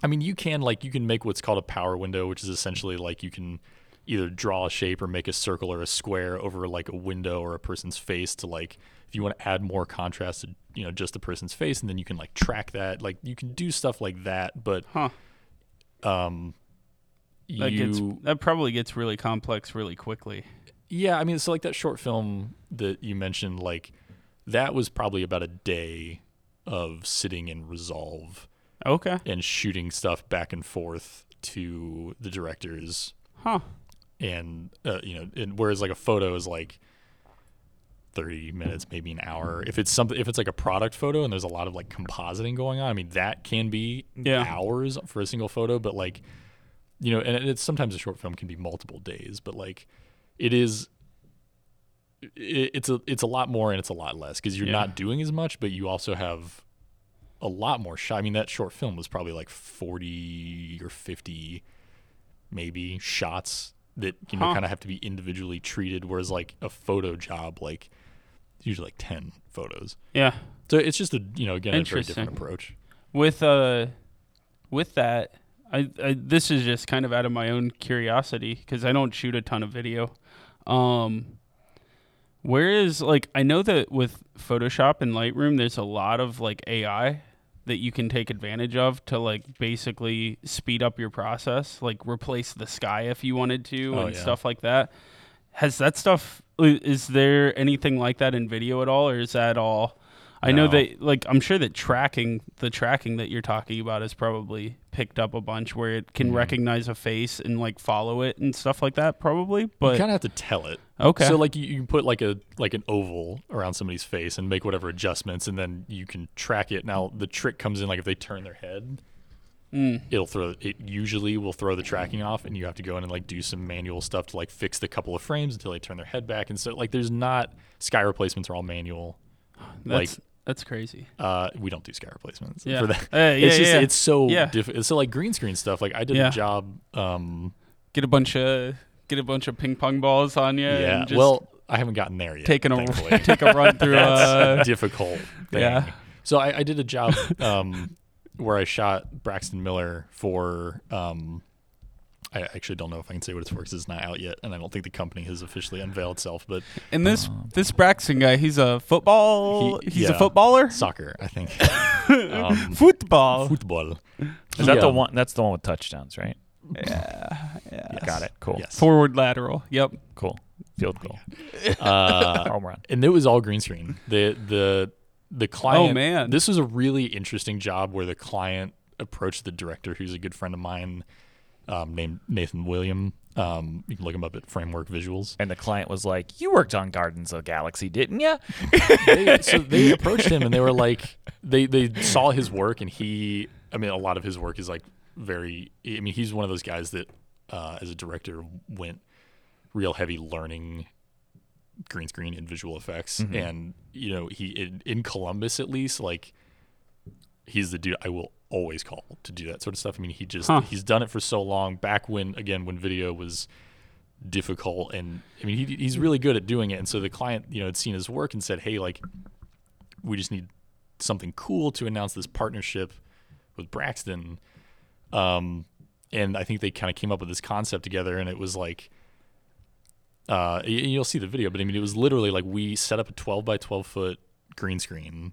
mean, you can make what's called a power window, which is essentially like you can either draw a shape or make a circle or a square over like a window or a person's face to like, if you want to add more contrast to, just the person's face, and then you can like track that, like you can do stuff like that. But that probably gets really complex really quickly. Yeah, I mean, so like that short film that you mentioned, like that was probably about a day of sitting in Resolve. Okay. And shooting stuff back and forth to the directors. Huh. And, and whereas like a photo is like 30 minutes, maybe an hour. If it's like a product photo and there's a lot of like compositing going on, I mean, that can be hours for a single photo, but like, and it's sometimes a short film can be multiple days, but like it's a lot more and it's a lot less because you're not doing as much, but you also have a lot more shot. I mean, that short film was probably like 40 or 50 maybe shots that kind of have to be individually treated, whereas like a photo job, like usually like 10 photos. Yeah. So it's just again, a very different approach. With that, I this is just kind of out of my own curiosity because I don't shoot a ton of video. Whereas, like, I know that with Photoshop and Lightroom, there's a lot of, like, AI that you can take advantage of to, like, basically speed up your process, like replace the sky if you wanted to stuff like that. Has that stuff, is there anything like that in video at all, or is that all? I know that, like, I'm sure that the tracking that you're talking about is probably picked up a bunch where it can recognize a face and, like, follow it and stuff like that probably, but... You kind of have to tell it. Okay. So, like, you can put, like, an oval around somebody's face and make whatever adjustments, and then you can track it. Now, the trick comes in, like, if they turn their head, it usually will throw the tracking off, and you have to go in and, like, do some manual stuff to, like, fix the couple of frames until they turn their head back. And so, like, there's not... Sky replacements are all manual. That's crazy. We don't do sky replacements for that. It's so difficult. So like green screen stuff. Like I did a job. Get a bunch of ping pong balls on you. Yeah. And just well, I haven't gotten there yet. Take a run through. That's a difficult thing. Yeah. So I did a job where I shot Braxton Miller for. I actually don't know if I can say what it's for because it's not out yet, and I don't think the company has officially unveiled itself. But and this Braxton guy, he's a football. He's a footballer. Soccer, I think. Football. Is that the one? That's the one with touchdowns, right? Yeah. Yes. Got it. Cool. Yes. Forward lateral. Yep. Cool. Field goal. Home run. And it was all green screen. The client. Oh man. This was a really interesting job where the client approached the director, who's a good friend of mine. Named Nathan William. You can look him up at Framework Visuals. And the client was like, "You worked on Guardians of the Galaxy, didn't you?" So they approached him and they were like, they saw his work and a lot of his work is like he's one of those guys that as a director went real heavy learning green screen and visual effects. Mm-hmm. And, he in Columbus at least, like he's the dude I will always call to do that sort of stuff. I mean, he just he's done it for so long. Back when video was difficult, and I mean, he's really good at doing it. And so the client, had seen his work and said, "Hey, like, we just need something cool to announce this partnership with Braxton." And I think they kind of came up with this concept together, and it was like, you'll see the video, but I mean, it was literally like we set up a 12 by 12 foot green screen,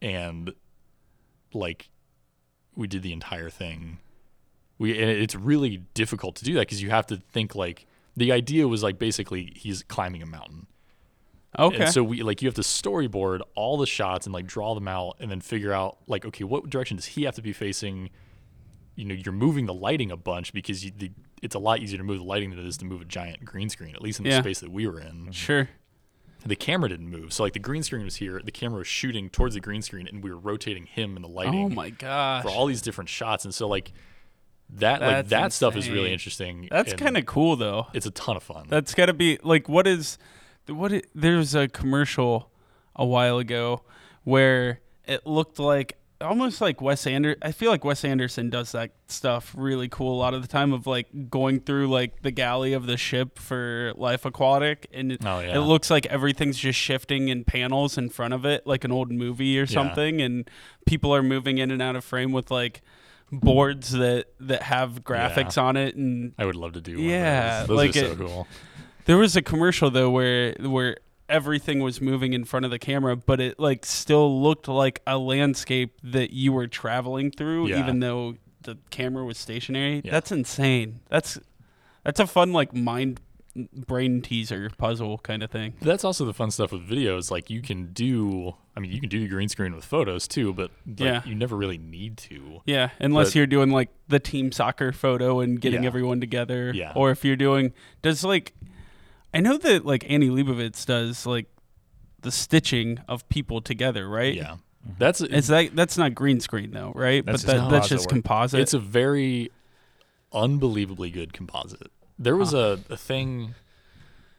and like we did the entire thing. And it's really difficult to do that because you have to think like the idea was like basically he's climbing a mountain. Okay. And so you have to storyboard all the shots and like draw them out and then figure out like, okay, what direction does he have to be facing? You're moving the lighting a bunch because it's a lot easier to move the lighting than it is to move a giant green screen, at least in the space that we were in. Sure. The camera didn't move. So, like, the green screen was here. The camera was shooting towards the green screen, and we were rotating him in the lighting. Oh, my gosh. For all these different shots. And so, like, that stuff is really interesting. That's kind of cool, though. It's a ton of fun. That's got to be, like, there's a commercial. a while ago where it looked like almost like Wes Anderson. I feel like Wes Anderson does that stuff really cool a lot of the time, of like going through like the galley of the ship for Life Aquatic, and it looks like everything's just shifting in panels in front of it, like an old movie or something, and people are moving in and out of frame with like boards that have graphics on it. And I would love to do one of those. Those are so cool. There was a commercial though where everything was moving in front of the camera, but it like still looked like a landscape that you were traveling through, even though the camera was stationary. That's insane. That's a fun like mind brain teaser puzzle kind of thing. That's also the fun stuff with videos. Like you can do green screen with photos too, but like, you never really need to. Yeah, unless you're doing like the team soccer photo and getting everyone together. Yeah. Or if you're doing I know that like Annie Leibovitz does like the stitching of people together, right? Yeah, that's not green screen though, right? That's just composite. It's a very unbelievably good composite. There was a thing.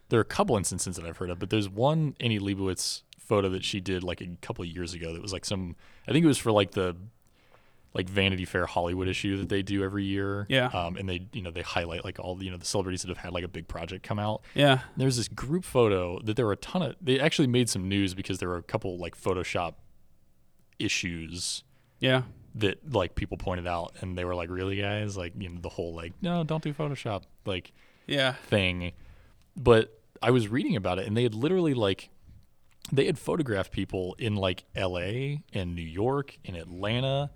There are a couple instances that I've heard of, but there's one Annie Leibovitz photo that she did like a couple of years ago that was like some. I think it was for like the Vanity Fair Hollywood issue that they do every year. Yeah. And they, they highlight like all the celebrities that have had like a big project come out. Yeah. And there's this group photo that there were a ton of, they actually made some news because there were a couple like Photoshop issues. Yeah. That like people pointed out, and they were like, really guys? Like, the whole like, no, don't do Photoshop thing. But I was reading about it, and they had literally like, they had photographed people in like LA and New York and Atlanta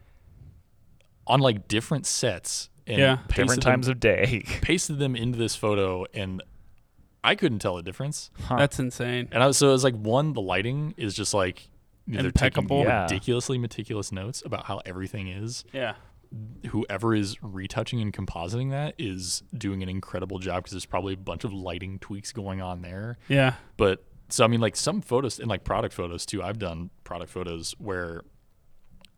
on like different sets and different times of day, pasted them into this photo, and I couldn't tell the difference. Huh. That's insane. And so it was like, one, the lighting is just like impeccable. They're taking ridiculously meticulous notes about how everything is. Yeah. Whoever is retouching and compositing that is doing an incredible job, because there's probably a bunch of lighting tweaks going on there. Yeah. But so I mean, like some photos and like product photos too. I've done product photos where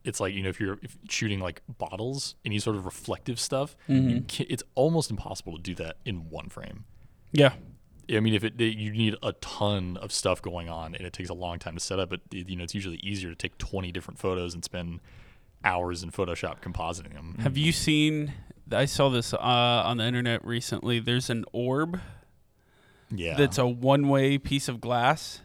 it's like, if you're shooting like bottles, any sort of reflective stuff, it's almost impossible to do that in one frame. Yeah. I mean, you need a ton of stuff going on, and it takes a long time to set up, but it's usually easier to take 20 different photos and spend hours in Photoshop compositing them. Have you seen, I saw this on the internet recently, there's an orb that's a one-way piece of glass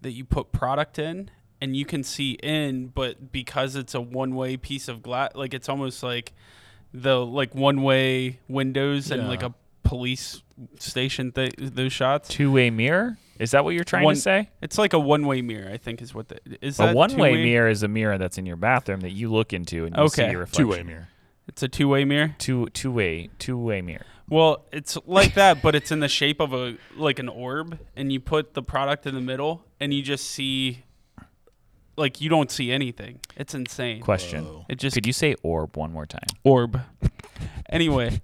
that you put product in, and you can see in, but because it's a one-way piece of glass, like it's almost like the like one-way windows and like a police station those shots. Two-way mirror? Is that what you're trying to say? It's like a one-way mirror, I think is what that is. A one-way mirror is a mirror that's in your bathroom that you look into and you see your reflection. Two-way mirror. It's a two-way mirror? Two-way mirror. Well, it's like that, but it's in the shape of a like an orb, and you put the product in the middle, and you just see. Like, you don't see anything. It's insane. Question. Whoa. Could you say orb one more time? Orb. Anyway.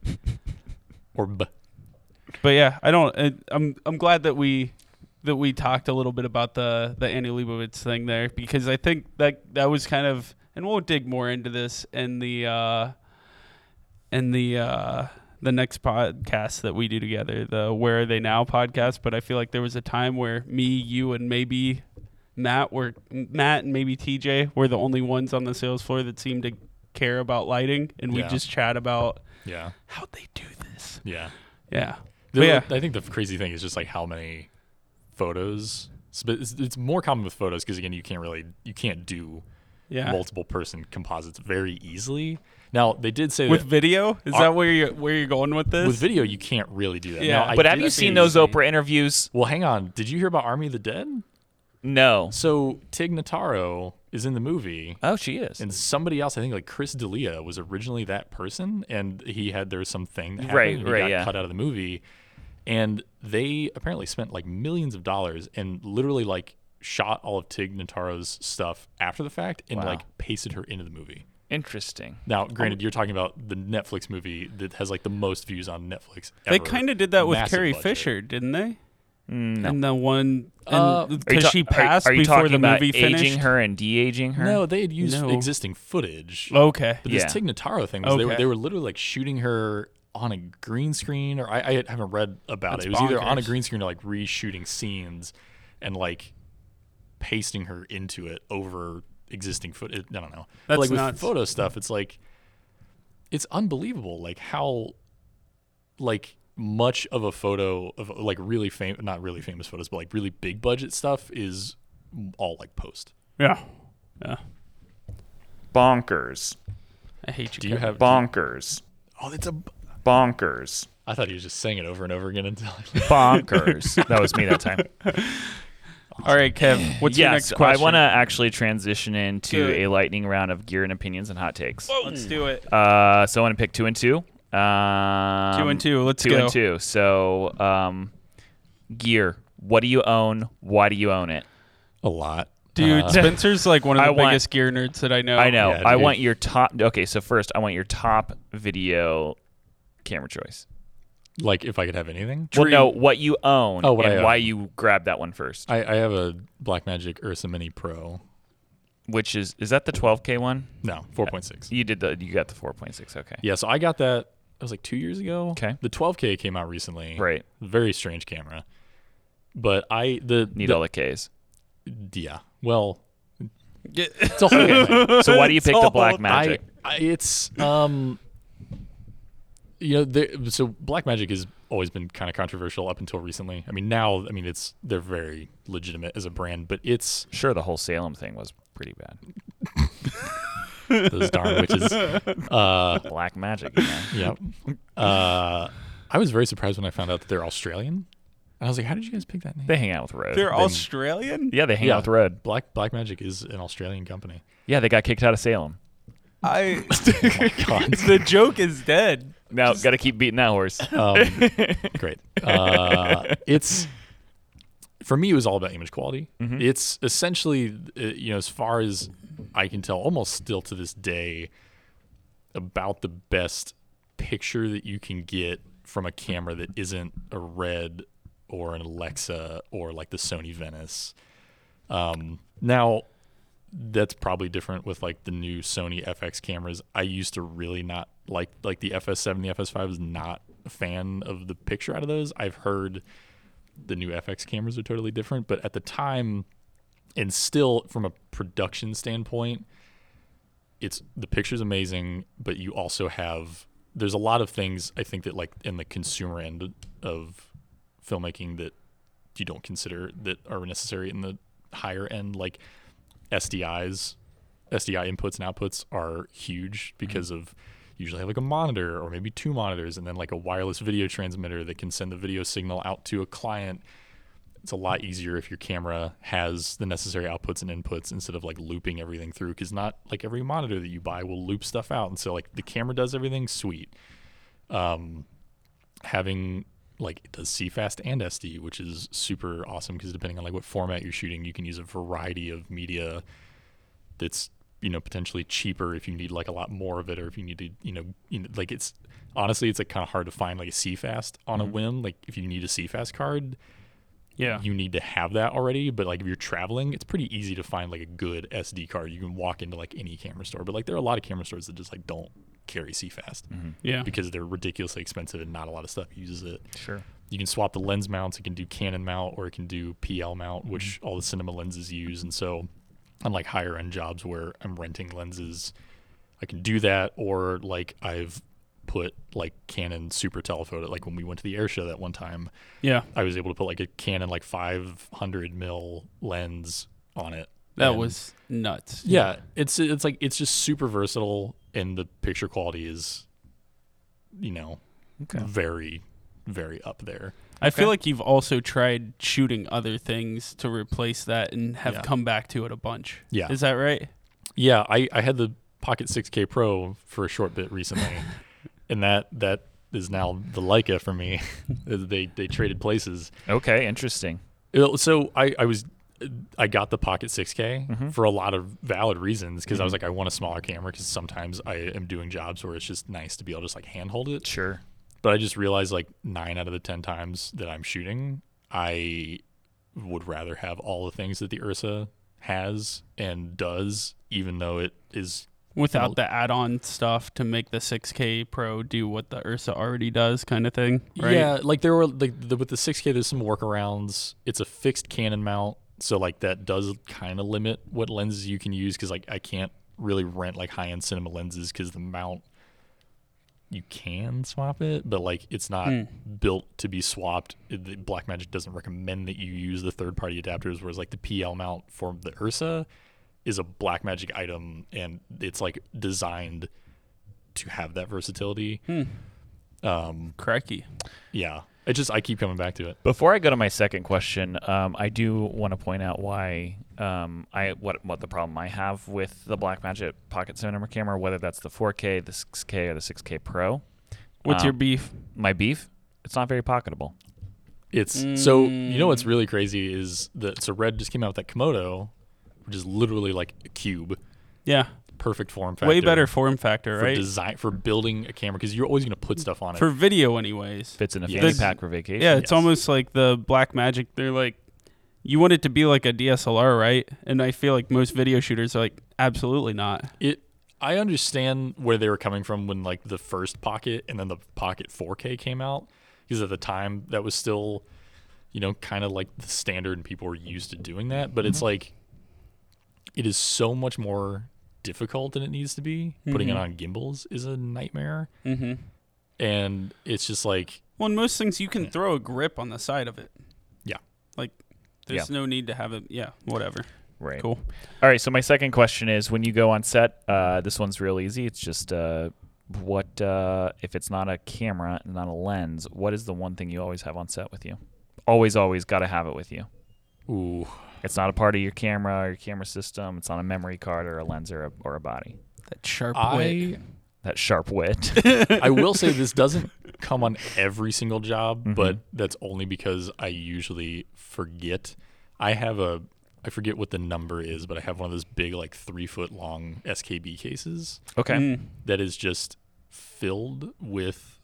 Orb. But yeah, I'm glad that we talked a little bit about the Annie Leibovitz thing there, because I think that was kind of, and we'll dig more into this in the next podcast that we do together, the Where Are They Now podcast. But I feel like there was a time where me, you, and maybe Matt and maybe TJ were the only ones on the sales floor that seemed to care about lighting, and we just chat about how'd they do this. Yeah. I think the crazy thing is just like how many photos, but it's more common with photos because again, you can't do multiple person composites very easily. Now they did say with video, is that where you're going with this? With video, you can't really do that. Yeah. Now, but have you seen those Oprah interviews? Well, hang on. Did you hear about Army of the Dead? No. So Tig Notaro is in the movie. Oh, she is. And somebody else, I think like Chris D'Elia, was originally that person, and there was something that happened, and he got cut out of the movie. And they apparently spent like millions of dollars and literally like shot all of Tig Notaro's stuff after the fact and like pasted her into the movie. Interesting. Now, granted, you're talking about the Netflix movie that has like the most views on Netflix ever. They kind of did that with Carrie Fisher, didn't they? No. And the one, because she passed before the movie finished. Aging her and de-aging her? No, they had used existing footage. Okay. But this Tig Notaro thing was they were literally like shooting her on a green screen, or I haven't read about it. It was bonkers. Either on a green screen or like reshooting scenes, and like pasting her into it over existing footage. I don't know. That's like nuts. With photo stuff, it's like, it's unbelievable, like how, like much of a photo of like really famous, not really famous photos, but like really big budget stuff is all like post. Yeah. Yeah. Bonkers. I hate you. Do you have bonkers? Oh, it's a bonkers. I thought he was just saying it over and over again until bonkers. That was me that time. All right, Kev, what's your next question? I want to actually transition into a lightning round of gear and opinions and hot takes. Whoa. Let's do it. So I want to pick 2 and 2. 2 and 2. Let's go. 2 and 2. So gear. What do you own? Why do you own it? A lot. Dude, Spencer's like one of the biggest gear nerds that I know. I know. Yeah, I want your top. Okay, so first, I want your top video camera choice. Like if I could have anything? Well, no, what you own and why you grabbed that one first. I have a Blackmagic Ursa Mini Pro. Which is that the 12K one? No, 4.6. You got the 4.6, okay. Yeah, so I got that, it was like 2 years ago. Okay. The 12K came out recently. Right. Very strange camera. But Need all the Ks. Yeah. Well, it's a whole thing. So why do you pick the Blackmagic? So Blackmagic has always been kind of controversial up until recently. I mean, now, they're very legitimate as a brand, but it's... Sure, the whole Salem thing was pretty bad. Those darn witches. Blackmagic, yeah. Yep. I was very surprised when I found out that they're Australian. And I was like, how did you guys pick that name? They hang out with Rode. They're Australian? Yeah, they hang out with Rode. Blackmagic is an Australian company. Yeah, they got kicked out of Salem. Oh my God. The joke is dead. Now, got to keep beating that horse. Great. For me, it was all about image quality. Mm-hmm. It's essentially, as far as I can tell, almost still to this day, about the best picture that you can get from a camera that isn't a Red or an Alexa or like the Sony Venice. Now, that's probably different with like the new Sony FX cameras. I used to really not like the FS7, the FS5 was not a fan of the picture out of those. I've heard the new FX cameras are totally different, but at the time, and still from a production standpoint, it's the picture's amazing, but you also have, there's a lot of things I think that like in the consumer end of filmmaking that you don't consider that are necessary in the higher end, like SDI inputs and outputs are huge because of usually have like a monitor or maybe two monitors and then like a wireless video transmitter that can send the video signal out to a client. It's a lot easier if your camera has the necessary outputs and inputs instead of like looping everything through, because not like every monitor that you buy will loop stuff out. And so like the camera does everything, sweet. Having like it does CFast and SD, which is super awesome because depending on like what format you're shooting, you can use a variety of media that's, potentially cheaper if you need like a lot more of it, or if you need to, like it's honestly, it's like kind of hard to find like a CFast on a whim. Like if you need a CFast card, you need to have that already. But like if you're traveling, it's pretty easy to find like a good SD card. You can walk into like any camera store, but like there are a lot of camera stores that just like don't carry CFast because they're ridiculously expensive and not a lot of stuff uses it. Sure. You can swap the lens mounts. It can do Canon mount or it can do PL mount, which all the cinema lenses use. And so unlike higher end jobs where I'm renting lenses, I can do that, or like I've put like Canon super telephoto, like when we went to the air show that one time, I was able to put like a Canon like 500 mil lens on it. That was nuts. Yeah. It's like, it's just super versatile, and the picture quality is, very, very up there. I feel like you've also tried shooting other things to replace that and have come back to it a bunch. Yeah. Is that right? Yeah. I had the Pocket 6K Pro for a short bit recently, and that is now the Leica for me. They traded places. Okay, interesting. So I got the Pocket 6K for a lot of valid reasons, because I was like, I want a smaller camera, because sometimes I am doing jobs where it's just nice to be able to just like handhold it. Sure. But I just realized like 9 out of the 10 times that I'm shooting, I would rather have all the things that the Ursa has and does, even though it is without the add-on stuff to make the 6K Pro do what the Ursa already does, kind of thing. Right? Yeah, like there were with the 6K, there's some workarounds. It's a fixed Canon mount, So like that does kind of limit what lenses you can use, because like I can't really rent like high-end cinema lenses because the mount, you can swap it, but like it's not built to be swapped. Blackmagic doesn't recommend that you use the third-party adapters, whereas like the PL mount for the Ursa is a Blackmagic item, and it's like designed to have that versatility. Cracky. Yeah. It just, I keep coming back to it. Before I go to my second question, I do want to point out why what the problem I have with the Blackmagic Pocket Cinema camera, whether that's the 4K, the 6K, or the 6K Pro. What's your beef? My beef? It's not very pocketable. It's so, you know what's really crazy is that Red just came out with that Komodo, which is literally like a cube. Yeah. Perfect form factor. Way better form factor, right? Design for building a camera, because you're always going to put stuff on it. For video anyways. Fits in a fanny pack for vacation. Yeah, it's almost like the Blackmagic, they're like, you want it to be like a DSLR, right? And I feel like most video shooters are like, absolutely not. I understand where they were coming from when like the first Pocket and then the Pocket 4K came out, because at the time that was still, you know, kind of like the standard and people were used to doing that. But it's like, it is so much more difficult than it needs to be. Putting it on gimbals is a nightmare. And it's just like, well, in most things you can throw a grip on the side of it. Yeah, like there's no need to have it. Yeah, whatever. Right. Cool. All right. So my second question is, when you go on set, this one's real easy. It's just what if it's not a camera and not a lens, what is the one thing you always have on set with you? Always got to have it with you. Ooh. It's not a part of your camera or your camera system. It's not a memory card or a lens or a body. That sharp wit. That sharp wit. I will say this doesn't come on every single job, but that's only because I usually forget. I forget what the number is, but I have one of those big, like 3-foot long SKB cases. Okay. That is just filled with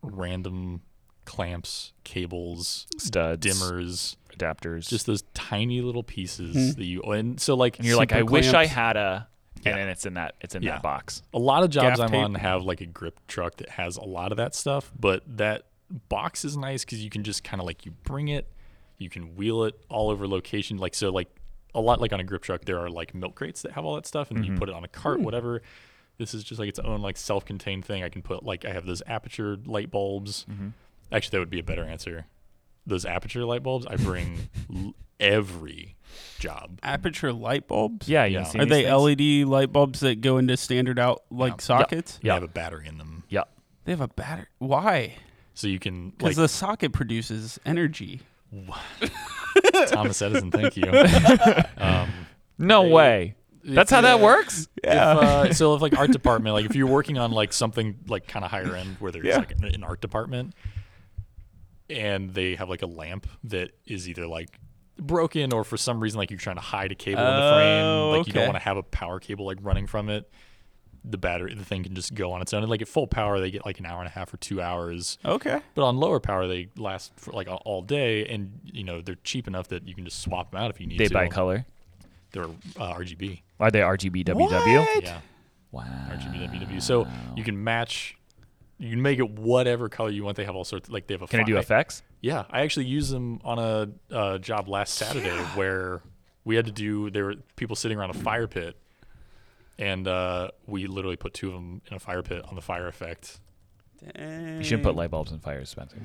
random clamps, cables, studs, dimmers, adapters, just those tiny little pieces that you, and so like, and you're like, I wish I had a, and then it's in that box. A lot of jobs I'm on have like a grip truck that has a lot of that stuff, but that box is nice because you can just kind of like, you bring it, you can wheel it all over location. Like, so like a lot, like on a grip truck, there are like milk crates that have all that stuff and you put it on a cart, whatever. This is just like its own like self-contained thing. I can put like, I have those Aputure light bulbs. Actually, that would be a better answer. Those Aputure light bulbs, I bring every job. Aputure light bulbs? Yeah, yeah. Are they LED light bulbs that go into standard out like sockets? Yeah, they have a battery in them. Yeah, they have a battery. Why? So you can, because the socket produces energy. Thomas Edison, thank you. No way. That's how that works? Yeah. If like art department, like if you're working on like something like kind of higher end where there's like an art department, and they have like a lamp that is either like broken or for some reason like you're trying to hide a cable in the frame, like you don't want to have a power cable like running from it, the thing can just go on its own. And like at full power they get like an hour and a half or 2 hours, but on lower power they last for like all day, and you know they're cheap enough that you can just swap them out if you need to. They buy color? They're RGB. Are they RGBWW? Yeah. Wow. RGBWW. So you can match. You can make it whatever color you want. They have all sorts. Like they have a. Can I do FX? Yeah, I actually used them on a job last Saturday where we had to do. There were people sitting around a fire pit, and we literally put two of them in a fire pit on the fire effect. Dang. You shouldn't put light bulbs in fires, Spencer.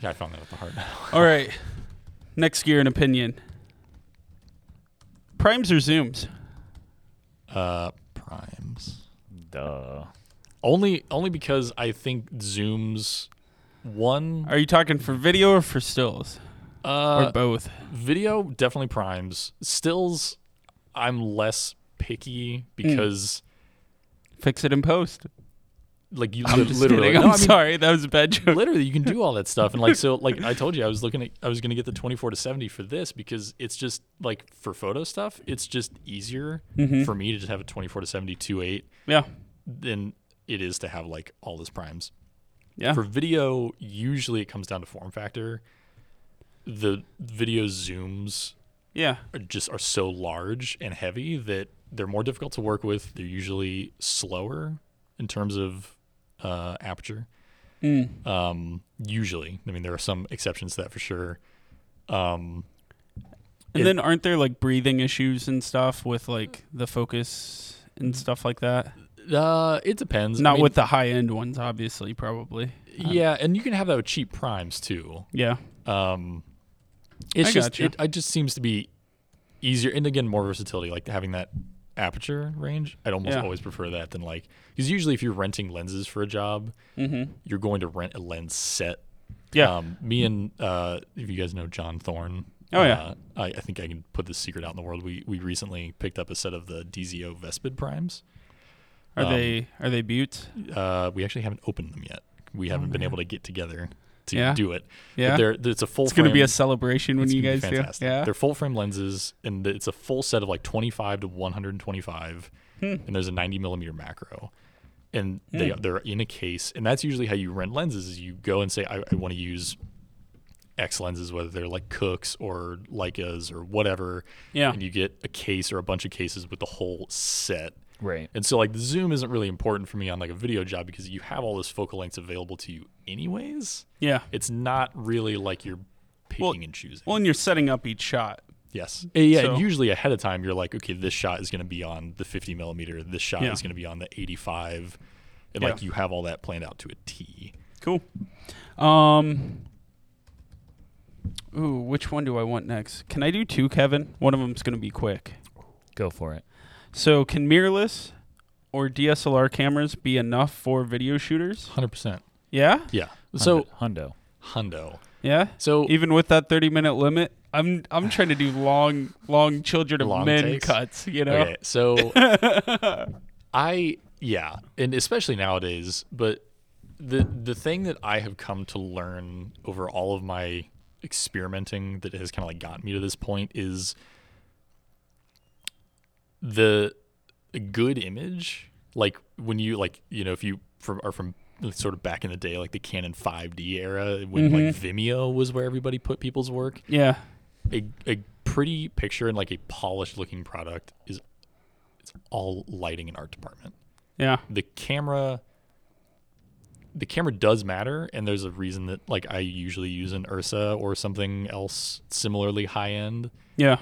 Yeah, I found that at the heart. All right, next gear and opinion. Primes or zooms? Primes. Duh. Only because I think zooms, one... Are you talking for video or for stills? Or both? Video, definitely primes. Stills, I'm less picky because... Fix it in post. Like, you literally... I'm sorry, that was a bad joke. Literally, you can do all that stuff. And like, so, like, I told you, I was going to get the 24-70 for this because it's just, like, for photo stuff, it's just easier for me to just have a 24-70 2.8. Yeah. Then... it is to have like all those primes. Yeah. For video, usually it comes down to form factor. The video zooms are so large and heavy that they're more difficult to work with. They're usually slower in terms of aperture. Usually. I mean, there are some exceptions to that for sure. And then aren't there like breathing issues and stuff with like the focus and stuff like that? It depends. Not with the high-end ones, obviously, probably. Yeah, and you can have that with cheap primes, too. Yeah. It just seems to be easier, and again, more versatility, like having that aperture range. I'd almost always prefer that than like, because usually if you're renting lenses for a job, you're going to rent a lens set. Yeah. Me and, if you guys know John Thorne. Oh, yeah. I think I can put this secret out in the world. We recently picked up a set of the DZO Vespid primes. Are they buttes? We actually haven't opened them yet. We haven't been able to get together to do it. Yeah. But it's a full frame. It's going to be a celebration when you guys do it. Yeah. They're full frame lenses, and it's a full set of like 25 to 125, and there's a 90 millimeter macro. And they're in a case, and that's usually how you rent lenses is you go and say, I want to use X lenses, whether they're like Cooks or Leicas or whatever. Yeah. And you get a case or a bunch of cases with the whole set. Right. And so like the zoom isn't really important for me on like a video job because you have all this focal lengths available to you anyways. Yeah. It's not really like you're picking and choosing. Well, and you're setting up each shot. Yes. Yeah. So, usually ahead of time you're like, okay, this shot is going to be on the 50 millimeter. This shot is going to be on the 85. And like you have all that planned out to a T. Cool. Ooh, which one do I want next? Can I do two, Kevin? One of them's going to be quick. Go for it. So can mirrorless or DSLR cameras be enough for video shooters? 100%. Yeah? Yeah. So Hundo. Yeah? So even with that 30-minute limit, I'm trying to do long Children of Men takes. Cuts, you know? Okay, so and especially nowadays, but the thing that I have come to learn over all of my experimenting that has kind of like gotten me to this point is the good image, like when you like, you know, if you are from sort of back in the day, like the Canon 5D era when like Vimeo was where everybody put people's work. Yeah. A pretty picture and like a polished looking product it's all lighting and art department. Yeah. The camera does matter, and there's a reason that like I usually use an Ursa or something else similarly high end. Yeah.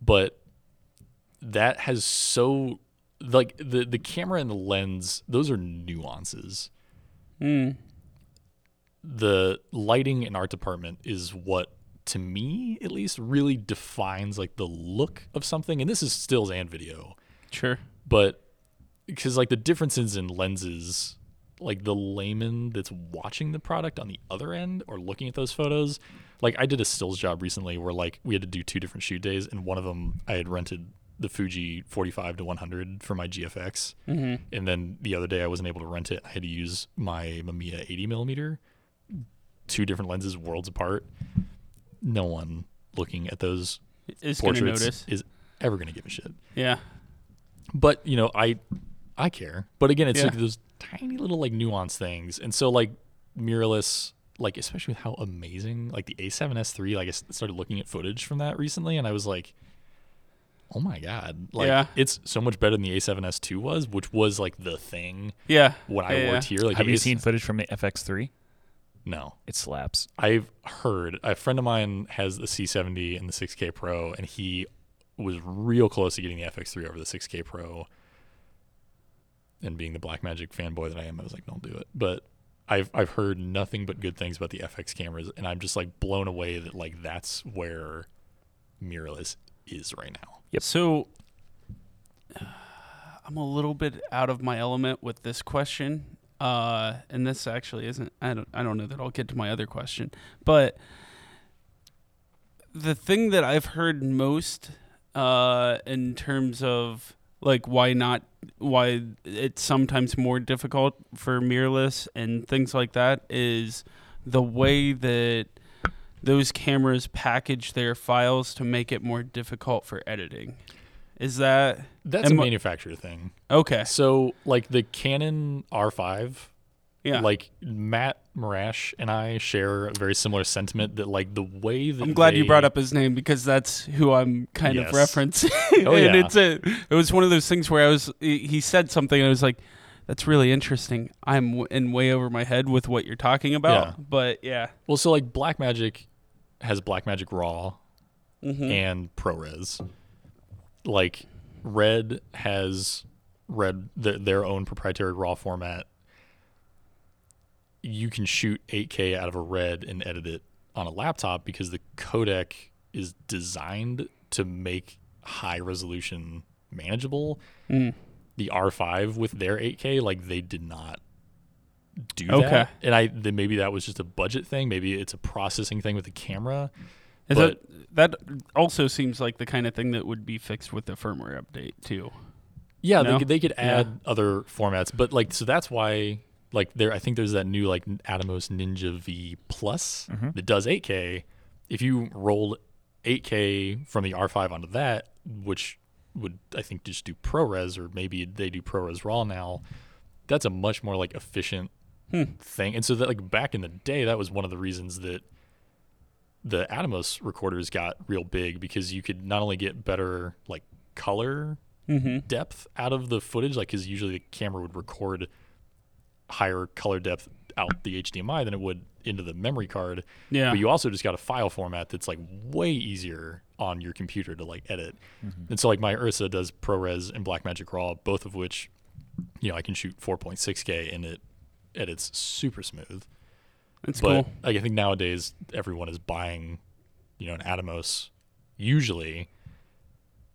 But that has so like the camera and the lens, those are nuances. The lighting and art department is what, to me at least, really defines like the look of something, and this is stills and video. Sure. But because like the differences in lenses, like the layman that's watching the product on the other end or looking at those photos, like I did a stills job recently where like we had to do two different shoot days, and one of them I had rented the Fuji 45 to 100 for my GFX. And then the other day I wasn't able to rent it. I had to use my Mamiya 80 millimeter, two different lenses, worlds apart. No one looking at those portraits is ever going to give a shit. Yeah. But you know, I care, but again, it's like those tiny little like nuance things. And so like mirrorless, like especially with how amazing, like the A7S III, like I started looking at footage from that recently and I was like, oh my God. Like it's so much better than the A7S II was, which was like the thing. Yeah. When I worked here. Like, have you seen footage from the FX3? No. It slaps. I've heard a friend of mine has the C70 and the 6K Pro, and he was real close to getting the FX3 over the 6K Pro. And being the Blackmagic fanboy that I am, I was like, don't do it. But I've heard nothing but good things about the FX cameras, and I'm just like blown away that like that's where mirrorless is right now. Yep. So I'm a little bit out of my element with this question, and this actually isn't. I don't know that I'll get to my other question, but the thing that I've heard most in terms of like why it's sometimes more difficult for mirrorless and things like that is the way that those cameras package their files to make it more difficult for editing. Is that's a manufacturer thing? Okay. So like the Canon R5, like Matt Marash and I share a very similar sentiment that like the way that I'm glad you brought up his name because that's who I'm kind of referencing. Oh, and it was one of those things where he said something and I was like, that's really interesting. I'm in way over my head with what you're talking about. Yeah. But yeah. Well, so like Blackmagic has Blackmagic Raw, and ProRes. Like, Red has their own proprietary RAW format. You can shoot 8K out of a Red and edit it on a laptop because the codec is designed to make high resolution manageable. The R5 with their 8K, like, they did not do that. And then maybe that was just a budget thing. Maybe it's a processing thing with the camera. That also seems like the kind of thing that would be fixed with the firmware update too. Yeah, no? they could add other formats, but like, so that's why, like, there, I think there's that new, like, Atomos Ninja V Plus that does 8K. If you roll 8K from the R5 onto that, which would, I think, just do ProRes, or maybe they do ProRes RAW now, that's a much more, like, efficient thing. And so that, like, back in the day, that was one of the reasons that the Atomos recorders got real big, because you could not only get better, like, color depth out of the footage, like, because usually the camera would record higher color depth out the HDMI than it would into the memory card, but you also just got a file format that's, like, way easier on your computer to, like, edit. And so, like, my Ursa does ProRes and Blackmagic RAW, both of which, you know, I can shoot 4.6K and it edits super smooth. That's cool. Like, I think nowadays everyone is buying, you know, an Atomos usually,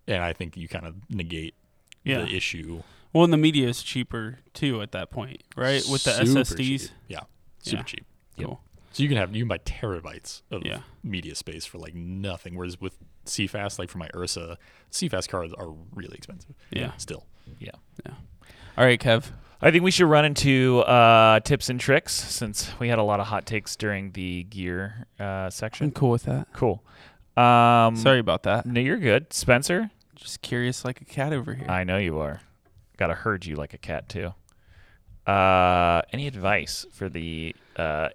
and I think you kind of negate the issue. Well, and the media is cheaper too at that point, right? With the super SSDs, cheap. Super cheap. Cool. So you can have, you can buy terabytes of media space for, like, nothing. Whereas with CFast, like, for my Ursa, CFast cards are really expensive. Yeah. All right, Kev. I think we should run into tips and tricks, since we had a lot of hot takes during the gear section. I'm cool with that. Cool. Sorry about that. No, you're good. Spencer? Just curious like a cat over here. I know you are. Got to herd you like a cat, too. Any advice for the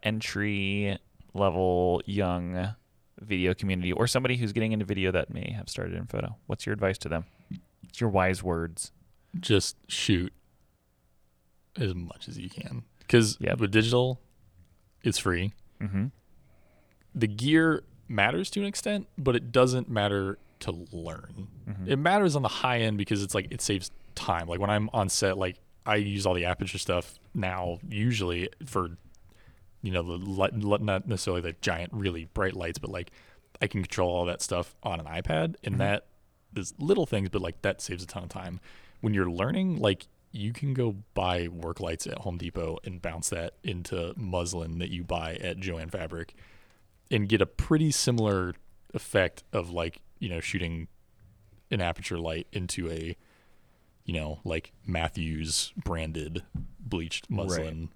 entry-level young video community, or somebody who's getting into video that may have started in photo? What's your advice to them? What's your wise words? Just shoot as much as you can, because with digital, it's free. The gear matters to an extent, but it doesn't matter to learn. It matters on the high end because it's like, it saves time. Like, when I'm on set, like, I use all the Aputure stuff now, usually for, you know, the light, not necessarily the giant, really bright lights, but, like, I can control all that stuff on an iPad, and that is little things, but, like, that saves a ton of time. When you're learning, like, you can go buy work lights at Home Depot and bounce that into muslin that you buy at Joann Fabric and get a pretty similar effect of, like, you know, shooting an Aputure light into a, you know, like, Matthews branded bleached muslin.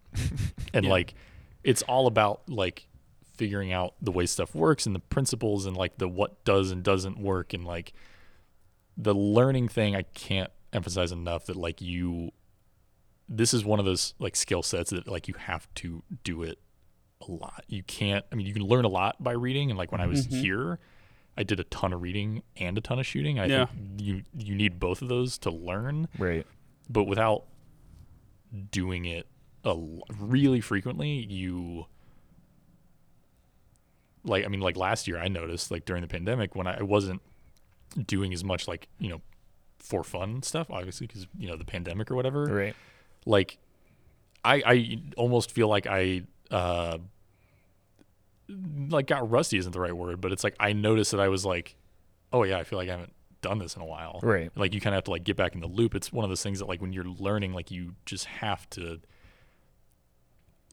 And like, it's all about, like, figuring out the way stuff works and the principles and, like, the what does and doesn't work, and, like, the learning thing, I can't emphasize enough that, like, this is one of those, like, skill sets that, like, you have to do it a lot. You can't, I mean, you can learn a lot by reading, and, like, when I was here, I did a ton of reading and a ton of shooting. I think you need both of those to learn, right? But without doing it really frequently, you, like, I mean, like, last year I noticed, like, during the pandemic, when I wasn't doing as much, like, you know, for fun stuff, obviously, because, you know, the pandemic or whatever, right? Like, I almost feel like I like, got rusty isn't the right word, but it's like, I noticed that I was like, oh yeah, I feel like I haven't done this in a while, right? Like, you kind of have to, like, get back in the loop. It's one of those things that, like, when you're learning, like, you just have to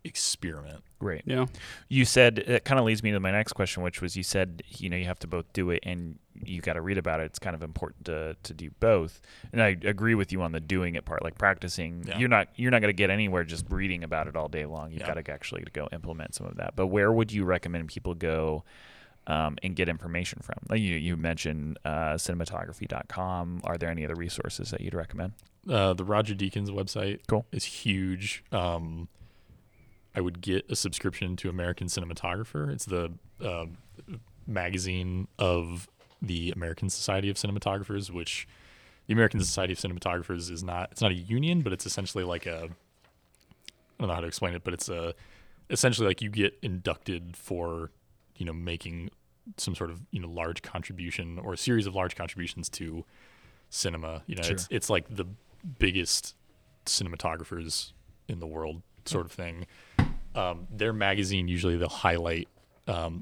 experiment. Right. Yeah. You said, it kind of leads me to my next question, which was, you said, you know, you have to both do it and you got to read about it. It's kind of important to do both. And I agree with you on the doing it part, like, practicing. Yeah. You're not going to get anywhere just reading about it all day long. You've got to actually go implement some of that. But where would you recommend people go and get information from? Like, you mentioned cinematography.com. Are there any other resources that you'd recommend? The Roger Deakins website is huge. I would get a subscription to American Cinematographer. It's the magazine of the American Society of Cinematographers, which the American Society of Cinematographers is not, it's not a union, but it's essentially like a, I don't know how to explain it, but it's essentially like you get inducted for, you know, making some sort of, you know, large contribution or a series of large contributions to cinema. You know, sure. It's like the biggest cinematographers in the world sort of thing. Their magazine, usually they'll highlight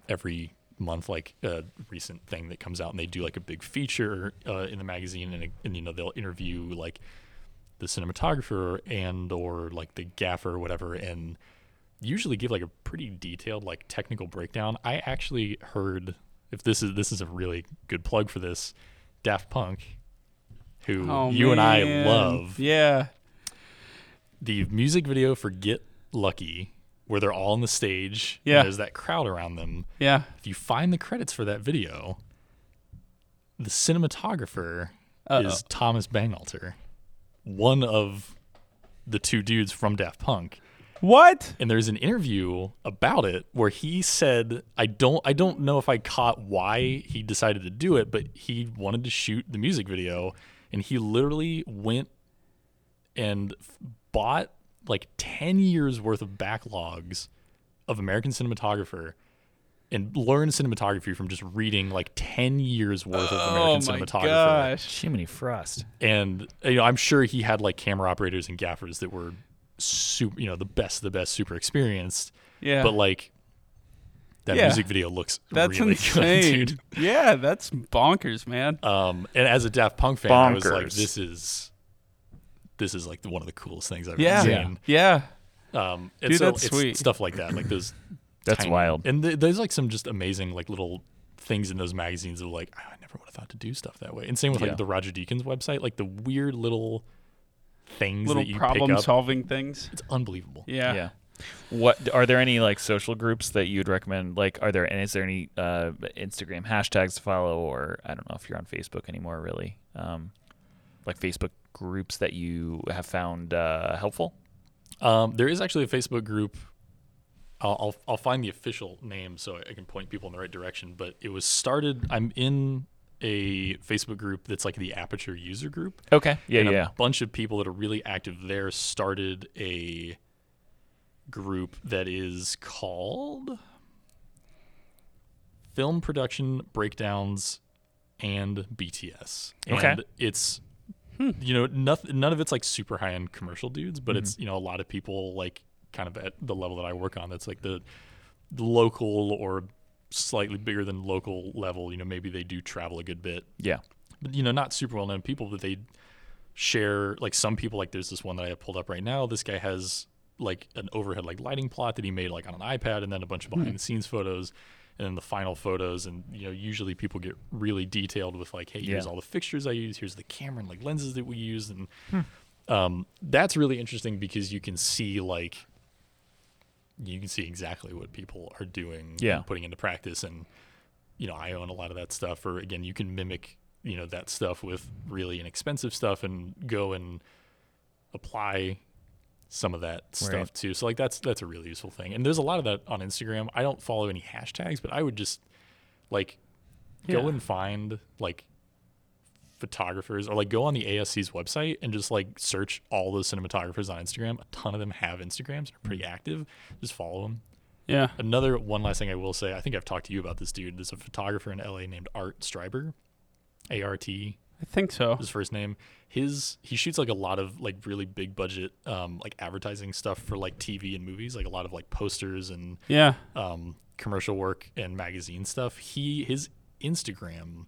every month, like a recent thing that comes out, and they do like a big feature in the magazine, and you know, they'll interview like the cinematographer and or like the gaffer or whatever, and usually give like a pretty detailed like technical breakdown. I actually heard, if this is a really good plug for this, Daft Punk, who and I love. Yeah. The music video for Get Lucky, where they're all on the stage, yeah, and there's that crowd around them. Yeah. If you find the credits for that video, the cinematographer is Thomas Bangalter, one of the two dudes from Daft Punk. What? And there's an interview about it where he said, I don't know if I caught why he decided to do it, but he wanted to shoot the music video, and he literally went and bought like 10 years worth of backlogs of American Cinematographer and learned cinematography from just reading like 10 years worth of American Cinematographer. Gosh. Jiminy Frost. And you know, I'm sure he had like camera operators and gaffers that were super, you know, the best of the best, super experienced. Yeah. But like that music video looks really insane. Good, dude. Yeah, that's bonkers, man. And as a Daft Punk fan, I was like, this is like one of the coolest things I've ever seen. Yeah. And dude, so that's sweet. Stuff like that. Like those that's tiny, wild. And there's like some just amazing like little things in those magazines that were like, oh, I never would have thought to do stuff that way. And same with like the Roger Deakins website, like the weird little things, little that you problem solving things. It's unbelievable. Yeah. Yeah. What are there any like social groups that you'd recommend? Like, is there any Instagram hashtags to follow, or I don't know if you're on Facebook anymore, really? Like Facebook groups that you have found helpful? There is actually a Facebook group. I'll find the official name so I can point people in the right direction. But it was started. I'm in a Facebook group that's like the Aputure user group. Okay. Yeah. And a bunch of people that are really active there started a group that is called Film Production Breakdowns and BTS. Okay. And it's you know, none of it's like super high end commercial dudes, but it's, you know, a lot of people like kind of at the level that I work on, that's like the local or slightly bigger than local level. You know, maybe they do travel a good bit. Yeah. But, you know, not super well known people, but they share like some people, like there's this one that I have pulled up right now. This guy has like an overhead like lighting plot that he made like on an iPad, and then a bunch of behind the scenes photos, and then the final photos. And you know, usually people get really detailed with like, hey, here's all the fixtures I use, here's the camera and like lenses that we use. And that's really interesting because you can see exactly what people are doing and putting into practice. And you know, I own a lot of that stuff, or again, you can mimic, you know, that stuff with really inexpensive stuff and go and apply some of that stuff too. So like that's a really useful thing. And there's a lot of that on Instagram. I don't follow any hashtags, but I would just like go and find like photographers, or like go on the ASC's website and just like search all those cinematographers on Instagram. A ton of them have Instagrams, are pretty active. Just follow them. Yeah. Another one last thing I will say, I think I've talked to you about this dude. There's a photographer in LA named Art Streiber. ART. I think so. His first name. He shoots like a lot of like really big budget like advertising stuff for like TV and movies, like a lot of like posters and commercial work and magazine stuff. His Instagram,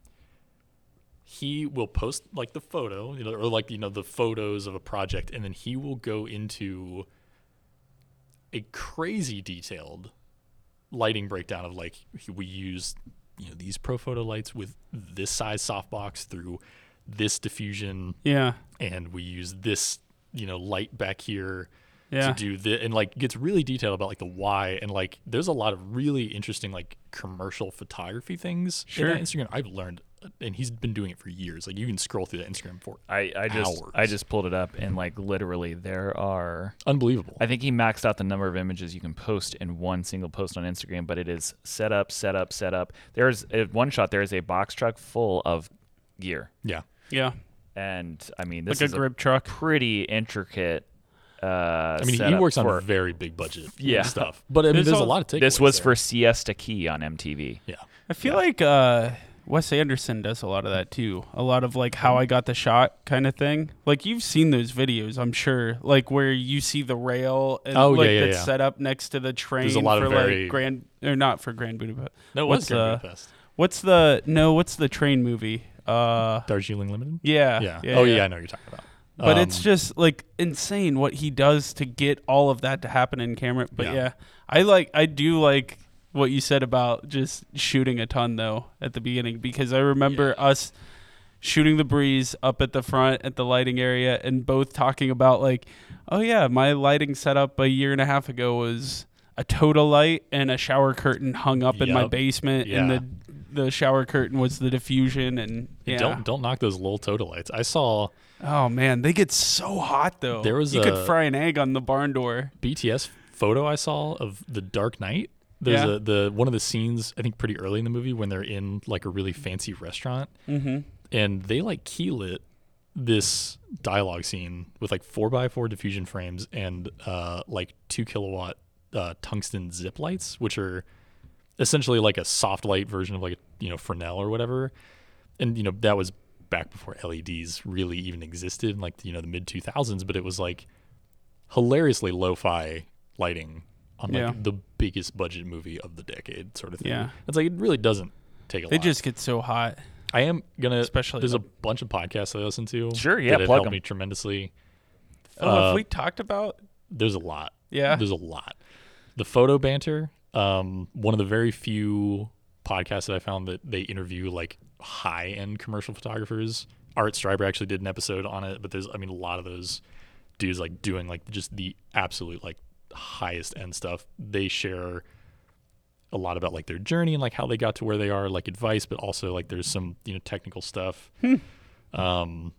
he will post like the photo, you know, or like, you know, the photos of a project, and then he will go into a crazy detailed lighting breakdown of like, we use, you know, these Profoto lights with this size softbox through this diffusion, and we use this, you know, light back here to do this, and like gets really detailed about like the why. And like there's a lot of really interesting like commercial photography things in that Instagram. I've learned, and he's been doing it for years. Like you can scroll through that Instagram for hours. I just pulled it up, and like literally there are unbelievable. I think he maxed out the number of images you can post in one single post on Instagram, but it is set up. There's one shot. There is a box truck full of gear. Yeah. Yeah. And I mean, this like is a grip truck, pretty intricate. I mean, he works on a very big budget stuff, but I mean, there's a lot of takeaways. This was for Siesta Key on MTV. Yeah. I feel like Wes Anderson does a lot of that too. A lot of like how I got the shot kind of thing. Like you've seen those videos, I'm sure. Like where you see the rail and set up next to the train. There's a lot for of very... like Grand or not for Grand Budapest. No, what's Grand Budapest? What's the train movie? Darjeeling Limited? Yeah, I know what you're talking about. But it's just like insane what he does to get all of that to happen in camera. But I do like what you said about just shooting a ton though at the beginning, because I remember us shooting the breeze up at the front at the lighting area and both talking about like, oh yeah, my lighting setup a year and a half ago was a total light and a shower curtain hung up in my basement and the shower curtain was the diffusion and Don't knock those little total lights. I saw. Oh man, they get so hot though. There was you could fry an egg on the barn door. BTS photo I saw of the Dark Knight. There's one of the scenes, I think pretty early in the movie, when they're in like a really fancy restaurant and they like key lit this dialogue scene with like 4x4 diffusion frames and like 2 kilowatt tungsten zip lights, which are essentially like a soft light version of like, Fresnel or whatever. And, that was back before LEDs really even existed in like, the mid 2000s, but it was like hilariously lo-fi lighting on like the biggest budget movie of the decade sort of thing. Yeah. It's like, it really doesn't take a lot. They just get so hot. I am going to, especially there's a bunch of podcasts that I listen to. Sure. Yeah. That helped me tremendously. Have we talked about? There's a lot. Yeah. There's a lot. The Photo Banter. One of the very few podcasts that I found that they interview like high end commercial photographers. Art Stryber actually did an episode on it, but there's, a lot of those dudes like doing like just the absolute like highest end stuff. They share a lot about like their journey and like how they got to where they are, like advice, but also like there's some, technical stuff. I'm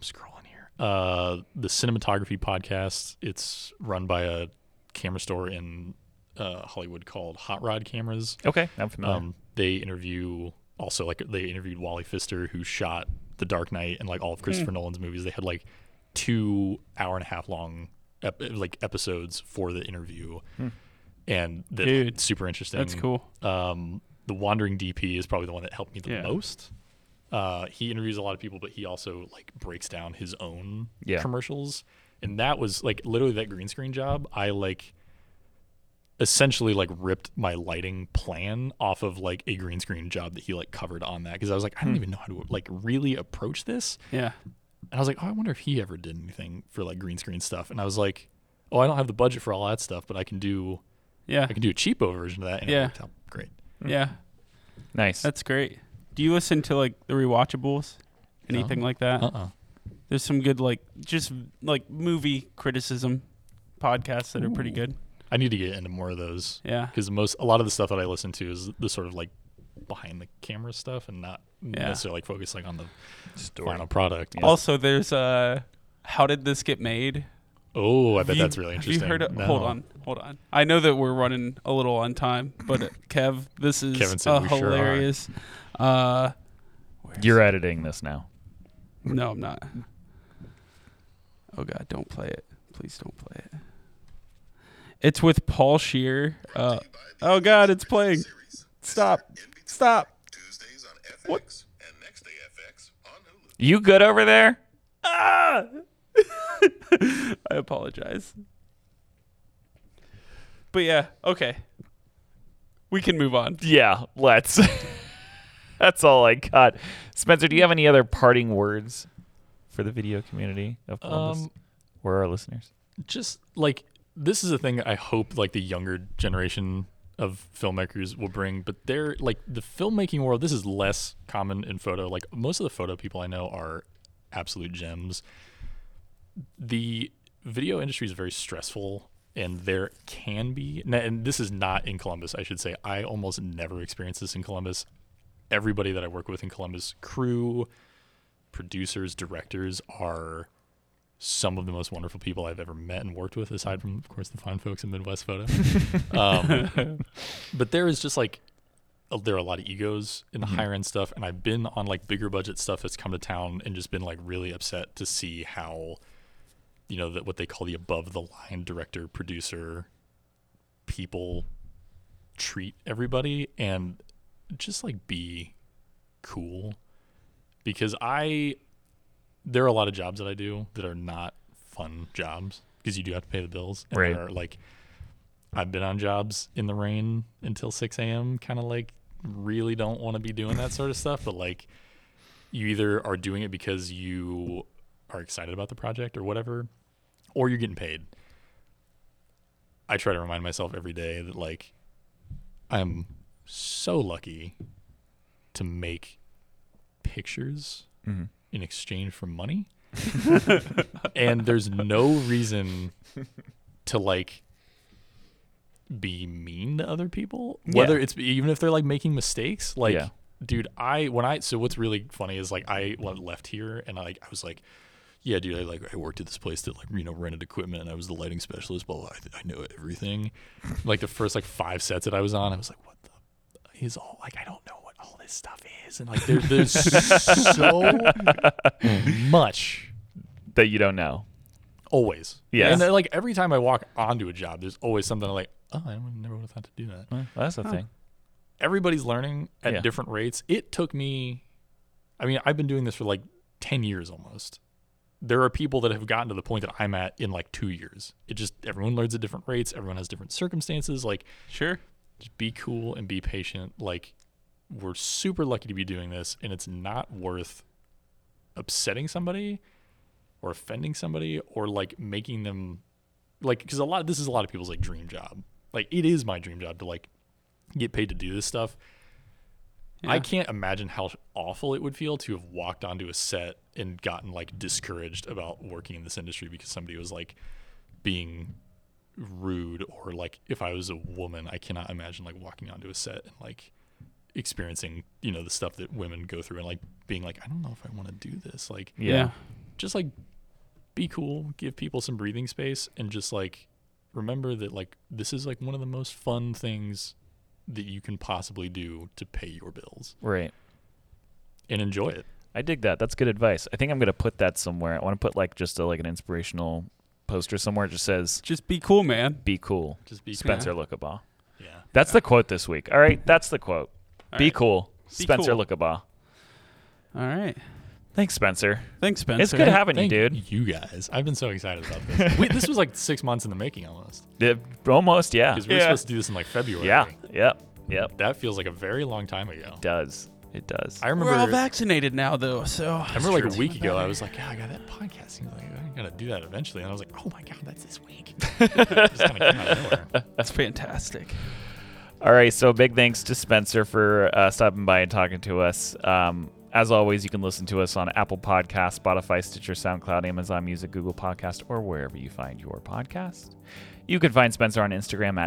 scrolling here. The cinematography podcast, it's run by a camera store in Hollywood called Hot Rod Cameras. Okay, I'm familiar. They interviewed Wally Pfister, who shot The Dark Knight and like all of Christopher Nolan's movies. They had like 2 hour and a half long episodes for the interview, and that's super interesting. That's cool. The Wandering DP is probably the one that helped me the most. He interviews a lot of people, but he also like breaks down his own commercials. And that was like literally that green screen job. I like essentially like ripped my lighting plan off of like a green screen job that he like covered on that. Cause I was like, I don't even know how to like really approach this. Yeah. And I was like, oh, I wonder if he ever did anything for like green screen stuff. And I was like, oh, I don't have the budget for all that stuff, but I can do a cheapo version of that. And it worked out great. Yeah. Nice. That's great. Do you listen to like the rewatchables? Anything like that? There's some good, like, just, like, movie criticism podcasts that are pretty good. I need to get into more of those. Yeah. Because a lot of the stuff that I listen to is the sort of, like, behind-the-camera stuff and not necessarily, like, focusing on the final product. Yeah. Also, there's How Did This Get Made? Oh, I bet that's really interesting. Have you heard it? No. Hold on. I know that we're running a little on time, but, Kev, this is hilarious. Sure you're editing this now. No, I'm not. Oh, God, don't play it. Please don't play it. It's with Paul Scheer. Oh, God, it's playing. Stop. Tuesdays on FX and next day FX on Hulu. You good over there? Ah! I apologize. But, yeah, okay. We can move on. Yeah, let's. That's all I got. Spencer, do you have any other parting words for the video community of Columbus or our listeners? Just like, this is a thing I hope like the younger generation of filmmakers will bring, but they're like the filmmaking world. This is less common in photo. Like most of the photo people I know are absolute gems. The video industry is very stressful, and there can be, and this is not in Columbus, I should say. I almost never experience this in Columbus. Everybody that I work with in Columbus, crew, producers, directors, are some of the most wonderful people I've ever met and worked with, aside from, of course, the fine folks in Midwest Photo. But there is just like, there are a lot of egos in the higher end stuff. And I've been on like bigger budget stuff that's come to town and just been like really upset to see how, what they call the above the line director, producer, people treat everybody and just like be cool, because there are a lot of jobs that I do that are not fun jobs because you do have to pay the bills. And right. There are, like, I've been on jobs in the rain until 6 a.m. kind of like really don't want to be doing that sort of stuff. But like, you either are doing it because you are excited about the project or whatever, or you're getting paid. I try to remind myself every day that, like, I'm so lucky to make pictures mm-hmm. in exchange for money. And there's no reason to, like, be mean to other people, whether it's even if they're like making mistakes. Like, dude, so what's really funny is, like, I left here and I was like, yeah, dude, I worked at this place that, like, you know, rented equipment and I was the lighting specialist, but I know everything. Like, the first like 5 sets that I was on, I was like, what the is all, like, I don't know what all this stuff is, and like there's so much that you don't know. Always. Yeah. And then, like, every time I walk onto a job, there's always something I'm like, oh, I never would have thought to do that. Well, that's the thing. Everybody's learning at different rates. It took me, I mean, I've been doing this for like 10 years almost. There are people that have gotten to the point that I'm at in like 2 years. It just, everyone learns at different rates. Everyone has different circumstances. Like, sure. Just be cool and be patient. Like, we're super lucky to be doing this, and it's not worth upsetting somebody or offending somebody, or like making them, like, because this is a lot of people's like dream job. Like, it is my dream job to like get paid to do this stuff. Yeah. I can't imagine how awful it would feel to have walked onto a set and gotten like discouraged about working in this industry because somebody was like being rude, or like if I was a woman, I cannot imagine like walking onto a set and like experiencing, you know, the stuff that women go through and like being like, I don't know if I want to do this. Like, just like, be cool, give people some breathing space, and just like remember that like this is like one of the most fun things that you can possibly do to pay your bills. Right. And enjoy it. I dig that. That's good advice. I think I'm going to put that somewhere. I want to put like just like an inspirational poster somewhere. It just says, just be cool, man. Be cool. Just be cool. Spencer Lookabaugh. Yeah. That's the quote this week. All right. That's the quote. All be cool. Be Spencer cool. Lookabaugh. All right. Thanks, Spencer. It's good having you, dude. You guys. I've been so excited about this. This was like 6 months in the making almost. Almost, yeah. Because we were supposed to do this in like February. Yeah, yep. That feels like a very long time ago. It does. I remember, we're all vaccinated now, though. So I remember like a week ago, I was like, yeah, I got that podcasting. Like, I'm going to do that eventually. And I was like, oh, my God, that's this week. Just kind of came out of nowhere. That's fantastic. All right, so big thanks to Spencer for stopping by and talking to us. As always, you can listen to us on Apple Podcasts, Spotify, Stitcher, SoundCloud, Amazon Music, Google Podcasts, or wherever you find your podcast. You can find Spencer on Instagram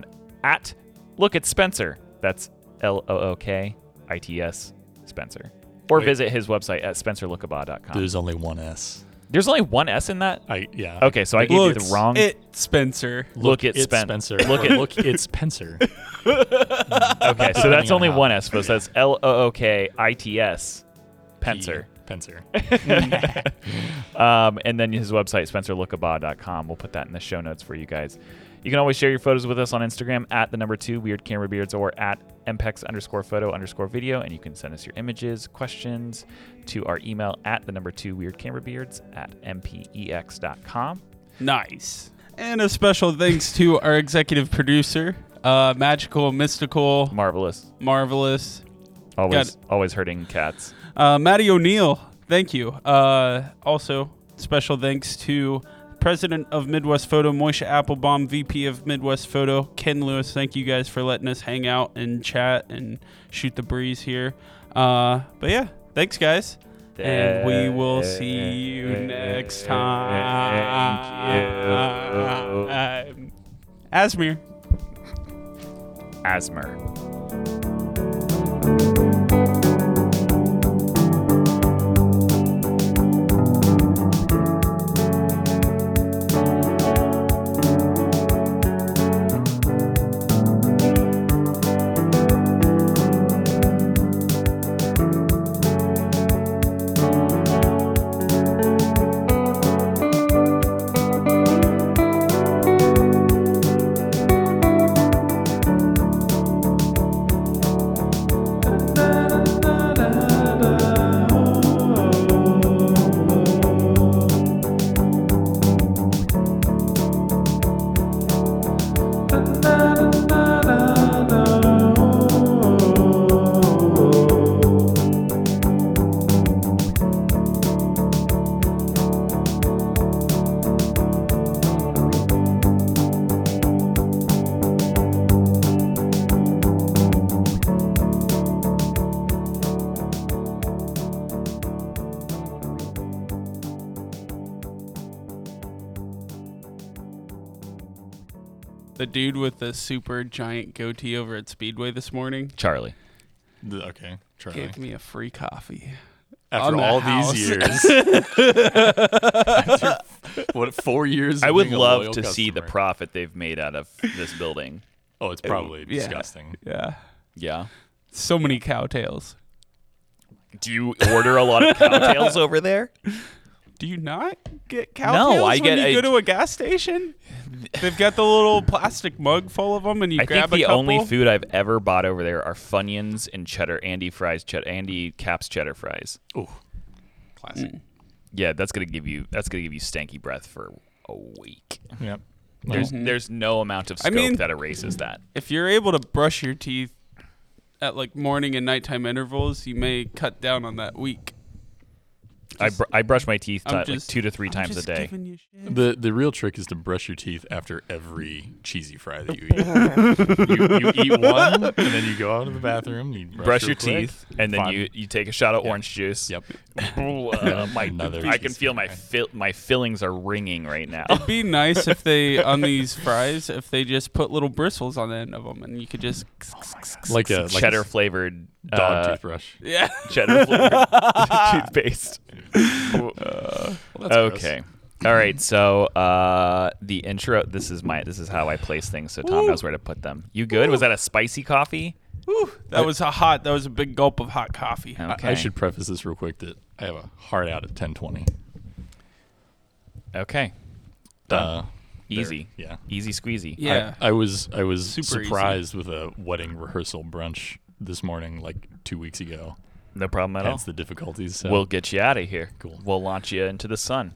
at LookAtSpencer. That's LOOKITS Spencer. Or visit his website at SpencerLookabaugh.com. There's only one S. There's only one S in that? Yeah. Okay, so I gave you the wrong... Spencer. Look at Spencer. Look at Spencer. Okay, so that's only one S, but that's LOOKITS. Spencer. And then his website, SpencerLookabaugh.com. We'll put that in the show notes for you guys. You can always share your photos with us on Instagram at 2WeirdCameraBeards or at mpex_photo_video. And you can send us your images, questions to our email at 2WeirdCameraBeards at mpex.com. Nice. And a special thanks to our executive producer, magical, mystical, marvelous. Always hurting cats. Maddie O'Neill, thank you. Also, special thanks to President of Midwest Photo, Moisha Applebaum, VP of Midwest Photo, Ken Lewis. Thank you guys for letting us hang out and chat and shoot the breeze here. But yeah, thanks, guys. And we will see you next time. Thank you. Asmer. The dude with the super giant goatee over at Speedway this morning. Charlie. Okay, Charlie. Gave me a free coffee. After all these years. After, what, 4 years? I would love to see the profit they've made out of this building. Oh, it's probably disgusting. Yeah. So many cowtails. Do you order a lot of cowtails over there? Do you not get cowtails when you go to a gas station? They've got the little plastic mug full of them, and I grab a couple. Only food I've ever bought over there are Funyuns and cheddar, Andy Capp's cheddar fries. Ooh, classic. Mm. Yeah, that's gonna give you stanky breath for a week. Yep. There's no amount of scope that erases that. If you're able to brush your teeth at like morning and nighttime intervals, you may cut down on that week. I brush my teeth like 2 to 3 times a day. The real trick is to brush your teeth after every cheesy fry that you eat. You eat one, and then you go out to the bathroom, you brush your teeth, and then you take a shot of orange juice. Yep. I can feel my fillings are ringing right now. It'd be nice if they, on these fries, if they just put little bristles on the end of them, and you could just... like a cheddar-flavored... dog toothbrush. Yeah. Cheddar flavored toothpaste. Well, okay. Gross. All right. So the intro. This is how I place things. So Tom knows where to put them. You good? Ooh. Was that a spicy coffee? Ooh, that was a big gulp of hot coffee. Okay. I should preface this real quick that I have a hard out at 10:20. Okay. Easy. Yeah. Easy squeezy. Yeah. I was super surprised easy. With a wedding rehearsal brunch this morning, like 2 weeks ago. No problem at all. That's the difficulties. So. We'll get you out of here. Cool. We'll launch you into the sun.